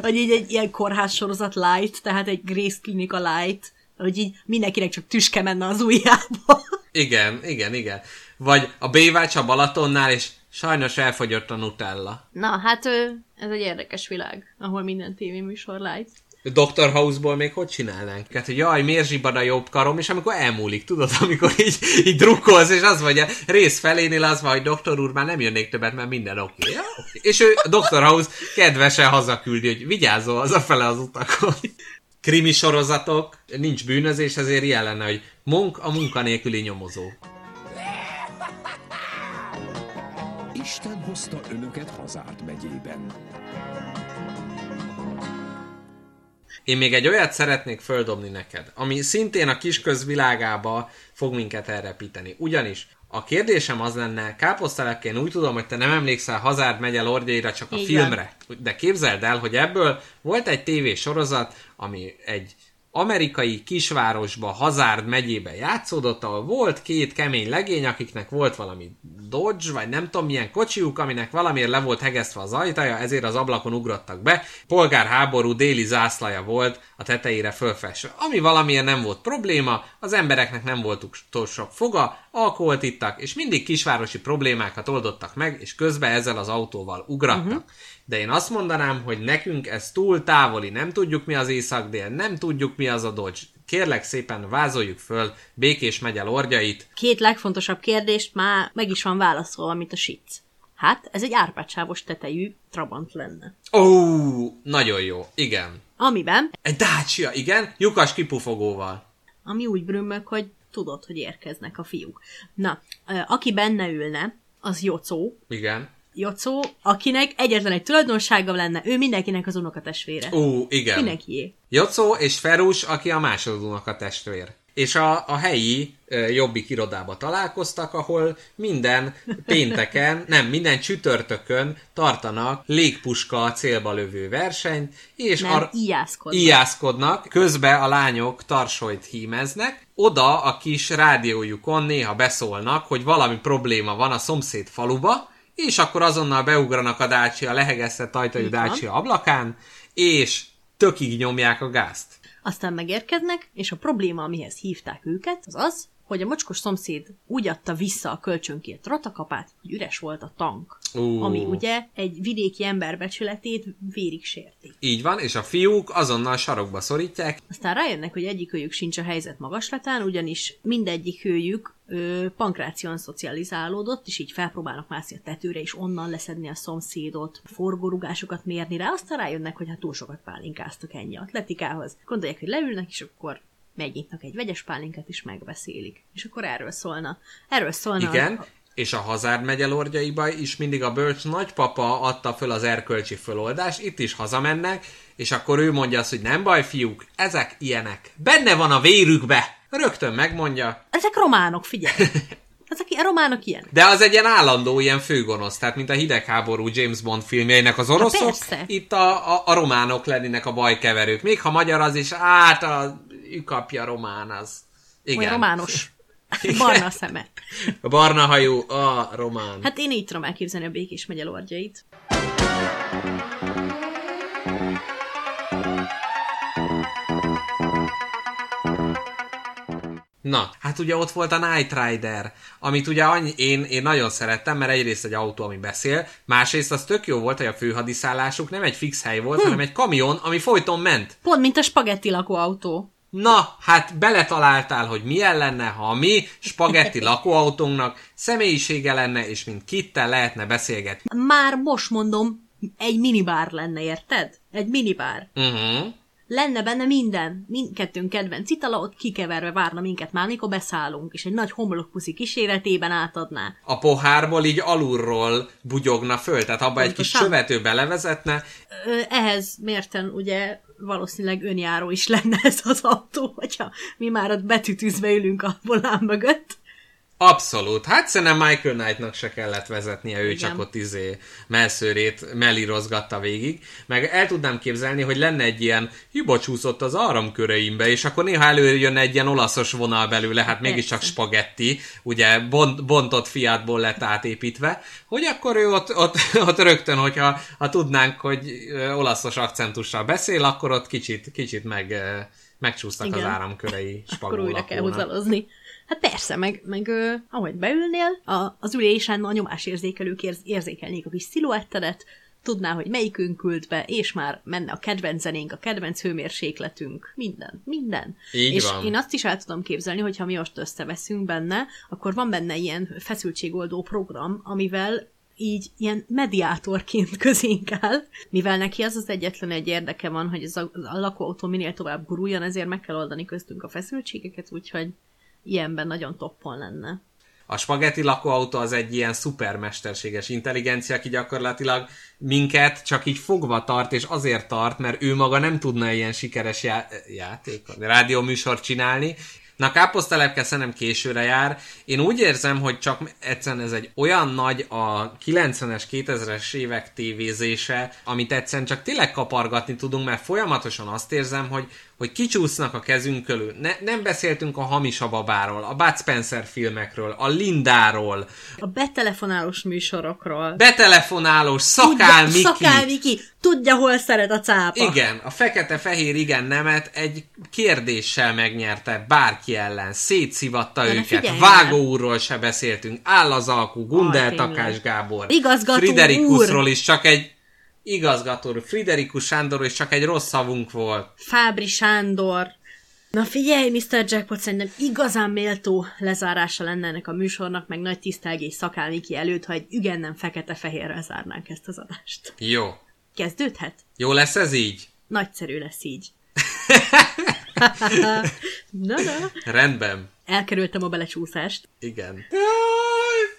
Vagy így egy ilyen kórházsorozat light, tehát egy Grace Klinika light, hogy így mindenkinek csak tüske menne az ujjába. Igen, igen, igen. Vagy a Bévács a Balatonnál, és sajnos elfogyott a Nutella. Na, hát ez egy érdekes világ, ahol minden tévéműsor light. doktor House-ból még hogy csinálnánk? Hát, hogy jaj, miért zsibad a jobb karom, és amikor elmúlik, tudod, amikor így, így drukkolsz, és az vagy a rész felénél az van, hogy doktor úr, már nem jönnék többet, mert minden oké. Okay. Okay. És ő, doktor House kedvesen hazaküldi, hogy vigyázzol hazafele az utakon. Krimi sorozatok, nincs bűnözés, ezért ilyen lenne, hogy Monk a munkanélküli nyomozó. Isten hozta önöket Hazárt megyében. Én még egy olyat szeretnék földobni neked, ami szintén a kisközvilágába fog minket elrepíteni. Ugyanis a kérdésem az lenne, Káposzta Lepkén, úgy tudom, hogy te nem emlékszel Hazárd megye lordjaira, csak a igen, filmre. De képzeld el, hogy ebből volt egy tévésorozat, ami egy amerikai kisvárosba, Hazárd megyébe játszódott, ahol volt két kemény legény, akiknek volt valami Dodge, vagy nem tudom milyen kocsiuk, aminek valamiért le volt hegesztve az ajtaja, ezért az ablakon ugrottak be. Polgárháború déli zászlaja volt a tetejére fölfestve. Ami valamiért nem volt probléma, az embereknek nem volt sok foga, alkoholt ittak, és mindig kisvárosi problémákat oldottak meg, és közben ezzel az autóval ugrattak. Uh-huh. De én azt mondanám, hogy nekünk ez túl távoli, nem tudjuk mi az észak-dél, nem tudjuk mi az a Dodge. Kérlek szépen vázoljuk föl Békés megye lordjait. Két legfontosabb kérdést már meg is van válaszolva, mint a sic. Hát, ez egy árpádsávos tetejű Trabant lenne. Ó, nagyon jó, igen. Amiben? Egy Dacia, igen, lyukas kipufogóval. Ami úgy brümmök, hogy tudod, hogy érkeznek a fiúk. Na, aki benne ülne, az Jocó. Igen. Jocó, akinek egyetlen egy tulajdonsága lenne, ő mindenkinek az unokatestvére. Ú, igen. Mindenkié. Jocó és Ferus, aki a második unokatestvér. És a, a helyi e, jobbik irodába találkoztak, ahol minden pénteken, nem, minden csütörtökön tartanak légpuska célba lövő versenyt, és ar- ijászkodnak. ijászkodnak, közben a lányok tarsolyt hímeznek, oda a kis rádiójukon néha beszólnak, hogy valami probléma van a szomszéd faluba, és akkor azonnal beugranak a Dacia, a lehegesztett ajtajú Dacia ablakán, és tökig nyomják a gázt. Aztán megérkeznek, és a probléma, amihez hívták őket, az az, hogy a mocskos szomszéd úgy adta vissza a kölcsönkért rotakapát, hogy üres volt a tank. Uh. Ami ugye egy vidéki ember becsületét vérig sérti. Így van, és a fiúk azonnal sarokba szorítják. Aztán rájönnek, hogy egyik őjük sincs a helyzet magaslatán, ugyanis mindegyik őjük pankrácion szocializálódott, és így felpróbálnak mászni a tetőre, és onnan leszedni a szomszédot, forgórugásokat mérni rá, aztán rájönnek, hogy hát túl sokat pálinkáztak ennyi atletikához. Gondolják, hogy leülnek, és akkor megnyitnak egy vegyes pálinkát, és megbeszélik. És akkor erről szólna. Erről szólna. Igen, a... és a Hazád megye lordjaiba is mindig a bölcs nagypapa adta föl az erkölcsi föloldást, itt is hazamennek, és akkor ő mondja azt, hogy nem baj, fiúk, ezek ilyenek. Benne van a vérükbe! Rögtön megmondja. Ezek románok, figyelj! Ezek a románok ilyen. De az egy ilyen állandó, ilyen főgonosz, tehát mint a hidegháború James Bond filmjeinek az oroszok, itt a, a, a románok lennének a bajkeverők. Még ha magyar az is, át a ükapja román az. Igen. Olyan romános. Barna a szeme. A barna hajú, a román. Hát én így tudom elképzelni a Békés megye lordjait. Na, hát ugye ott volt a Knight Rider, amit ugye annyi, én, én nagyon szerettem, mert egyrészt egy autó, ami beszél, másrészt az tök jó volt, hogy a főhadiszállásuk nem egy fix hely volt, hm. hanem egy kamion, ami folyton ment. Pont, mint a spagetti lakóautó. Na, hát beletaláltál, hogy milyen lenne, ha a mi spagetti lakóautónknak személyisége lenne, és mint kittel lehetne beszélgetni. Már most mondom, egy minibár lenne, érted? Egy minibár. Uh-huh. Lenne benne minden, mindkettőnk kedvenc itala, ott kikeverve várna minket már, mikor beszállunk, és egy nagy homlokpuszi kíséretében átadná. A pohárból így alulról bugyogna föl, tehát abba pontosan egy kis csövető belevezetne. Ö, ehhez mérten ugye valószínűleg önjáró is lenne ez az autó, hogyha mi már ott betűtűzve ülünk a volán mögött. Abszolút. Hát szerintem Michael Knightnak se kellett vezetnie, ő igen, csak ott izé melszőrét mellírozgatta végig. Meg el tudnám képzelni, hogy lenne egy ilyen hiba csúszott az áramköreimbe, és akkor néha előjön egy ilyen olaszos vonal belőle, hát mégiscsak spagetti, ugye bont, bontott fiátból lett átépítve, hogy akkor ő ott, ott, ott rögtön, hogyha ha tudnánk, hogy olaszos akcentussal beszél, akkor ott kicsit, kicsit meg, megcsúsztak igen az áramkörei spagó lakónak. Akkor újra kell hozzálozni. Hát persze, meg, meg ö, ahogy beülnél, a, az ülésen a nyomásérzékelők érz, érzékelnék a kis sziluettedet, tudná, hogy melyikünk ült be, és már menne a kedvenc zenénk, a kedvenc hőmérsékletünk, minden, minden. Így és van. Én azt is el tudom képzelni, hogyha mi most összeveszünk benne, akkor van benne ilyen feszültségoldó program, amivel így ilyen mediátorként közénk áll, mivel neki az az egyetlen egy érdeke van, hogy ez a, a lakóautó minél tovább guruljon, ezért meg kell oldani köztünk a feszültségeket, úgyhogy ilyenben nagyon toppon lenne. A spagetti lakóautó az egy ilyen szupermesterséges intelligencia, aki gyakorlatilag minket csak így fogva tart, és azért tart, mert ő maga nem tudna ilyen sikeres já- játékot, rádióműsort csinálni. Na, Káposzta Lepke szerintem későre jár. Én úgy érzem, hogy csak egyszerűen ez egy olyan nagy a kilencvenes, kétezres évek tévézése, amit egyszerűen csak tényleg kapargatni tudunk, mert folyamatosan azt érzem, hogy, hogy kicsúsznak a kezünk körül. Ne, nem beszéltünk a Hamis a babáról, a Bud Spencer filmekről, a Lindáról. A betelefonálós műsorokról. Betelefonálós, szakálmiki. Szakálmiki, tudja, hol szeret a cápa. Igen, a fekete-fehér igen nemet egy kérdéssel megnyerte bárki ellen, szétszivatta de őket, Vágó úrról se beszéltünk, Áll az alkú, Gundel Takás Gábor, Friderikusról is csak egy igazgató, Friderikus Sándor is csak egy rossz szavunk volt. Fábri Sándor. Na figyelj, miszter Jackpot, szerintem igazán méltó lezárása lenne ennek a műsornak, meg nagy tisztelgés szakálmiki előtt, ha egy ügen nem fekete-fehérrel zárnánk ezt az adást. Jó. Kezdődhet? Jó lesz ez így? Nagyszerű lesz így. Na, na. Rendben. Elkerültem a belecsúszást. Igen.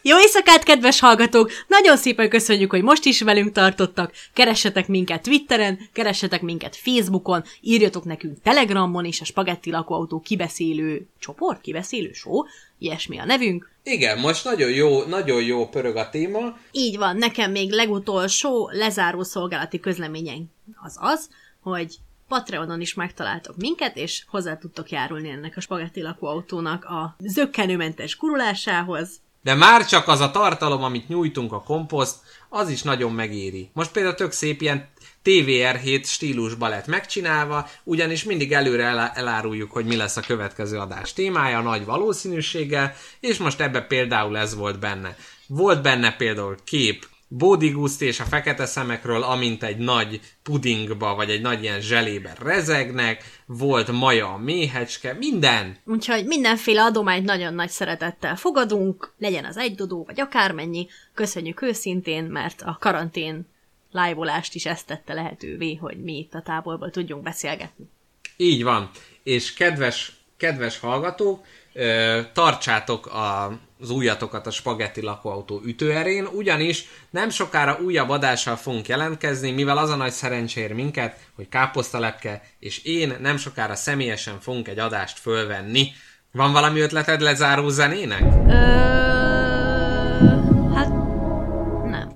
Jó éjszakát, kedves hallgatók! Nagyon szépen köszönjük, hogy most is velünk tartottak. Keressetek minket Twitteren, keressetek minket Facebookon, írjatok nekünk Telegramon is, a Spagetti Lakóautó kibeszélő csoport, kibeszélő show, ilyesmi a nevünk. Igen, most nagyon jó, nagyon jó pörög a téma. Így van, nekem még legutolsó lezáró szolgálati közleményen az az, hogy Patreonon is megtaláltok minket, és hozzá tudtok járulni ennek a Spagetti Lakóautónak a zökkenőmentes kurulásához. De már csak az a tartalom, amit nyújtunk a komposzt, az is nagyon megéri. Most például tök szép ilyen té vé er hét stílusba lett megcsinálva, ugyanis mindig előre eláruljuk, hogy mi lesz a következő adás témája, nagy valószínűséggel, és most ebbe például ez volt benne. Volt benne például kép Bódi Guszti és a fekete szemekről, amint egy nagy pudingba, vagy egy nagy ilyen zselébe rezegnek, volt Maja a méhecske, minden. Úgyhogy mindenféle adományt nagyon nagy szeretettel fogadunk, legyen az egy dodó, vagy akármennyi, köszönjük őszintén, mert a karantén live-olást is ezt tette lehetővé, hogy mi itt a távolból tudjunk beszélgetni. Így van, és kedves, kedves hallgatók, tartsátok a az ujjatokat a spagetti lakóautó ütőerén, ugyanis nem sokára újabb adással fogunk jelentkezni, mivel az a nagy szerencse ér minket, hogy Káposzta Lepke és én nem sokára személyesen fogunk egy adást fölvenni. Van valami ötleted lezáró zenének?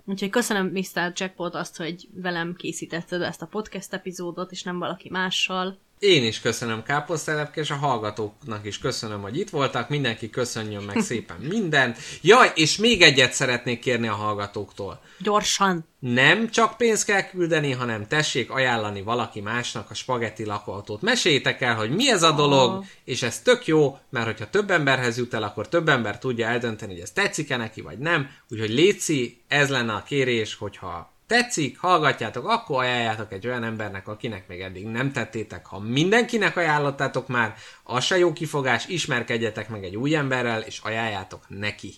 Úgyhogy köszönöm miszter Jackpot azt, hogy velem készítetted ezt a podcast epizódot, és nem valaki mással. Én is köszönöm Káposzta Lepke, és a hallgatóknak is köszönöm, hogy itt voltak. Mindenki köszönjön meg szépen mindent. Jaj, és még egyet szeretnék kérni a hallgatóktól. Gyorsan. Nem csak pénzt kell küldeni, hanem tessék ajánlani valaki másnak a spagetti lakóautót. Meséljétek el, hogy mi ez a dolog, oh. és ez tök jó, mert hogyha több emberhez jut el, akkor több ember tudja eldönteni, hogy ez tetszik-e neki, vagy nem. Úgyhogy léci, ez lenne a kérés, hogyha tetszik, hallgatjátok, akkor ajánljátok egy olyan embernek, akinek még eddig nem tettétek. Ha mindenkinek ajánlottátok már, az se jó kifogás, ismerkedjetek meg egy új emberrel, és ajánljátok neki.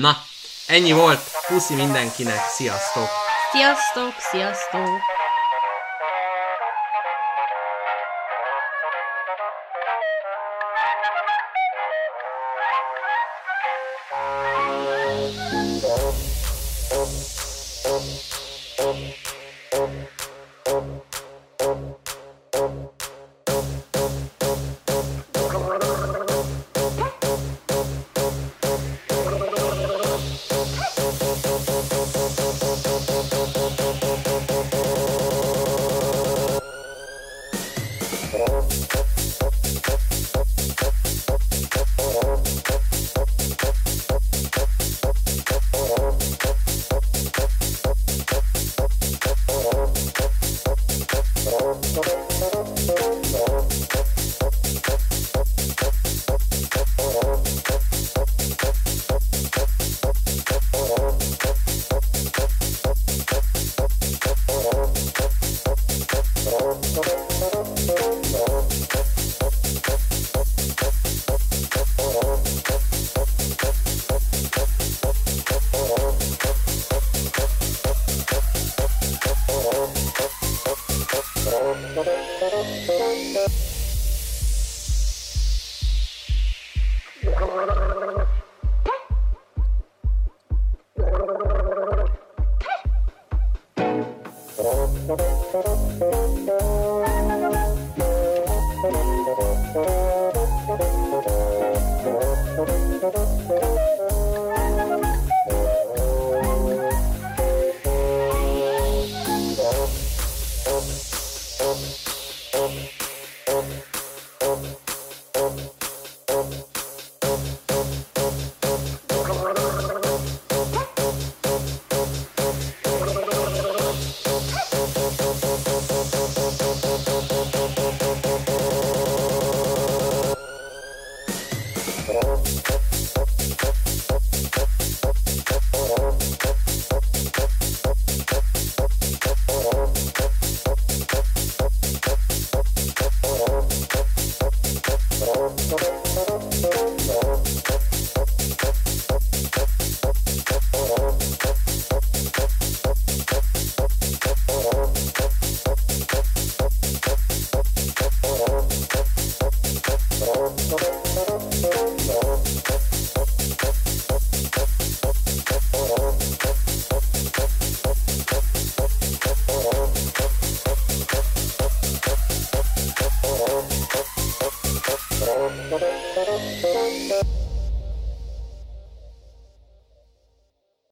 Na, ennyi volt, puszi mindenkinek, sziasztok! Sziasztok, sziasztok! Thank you.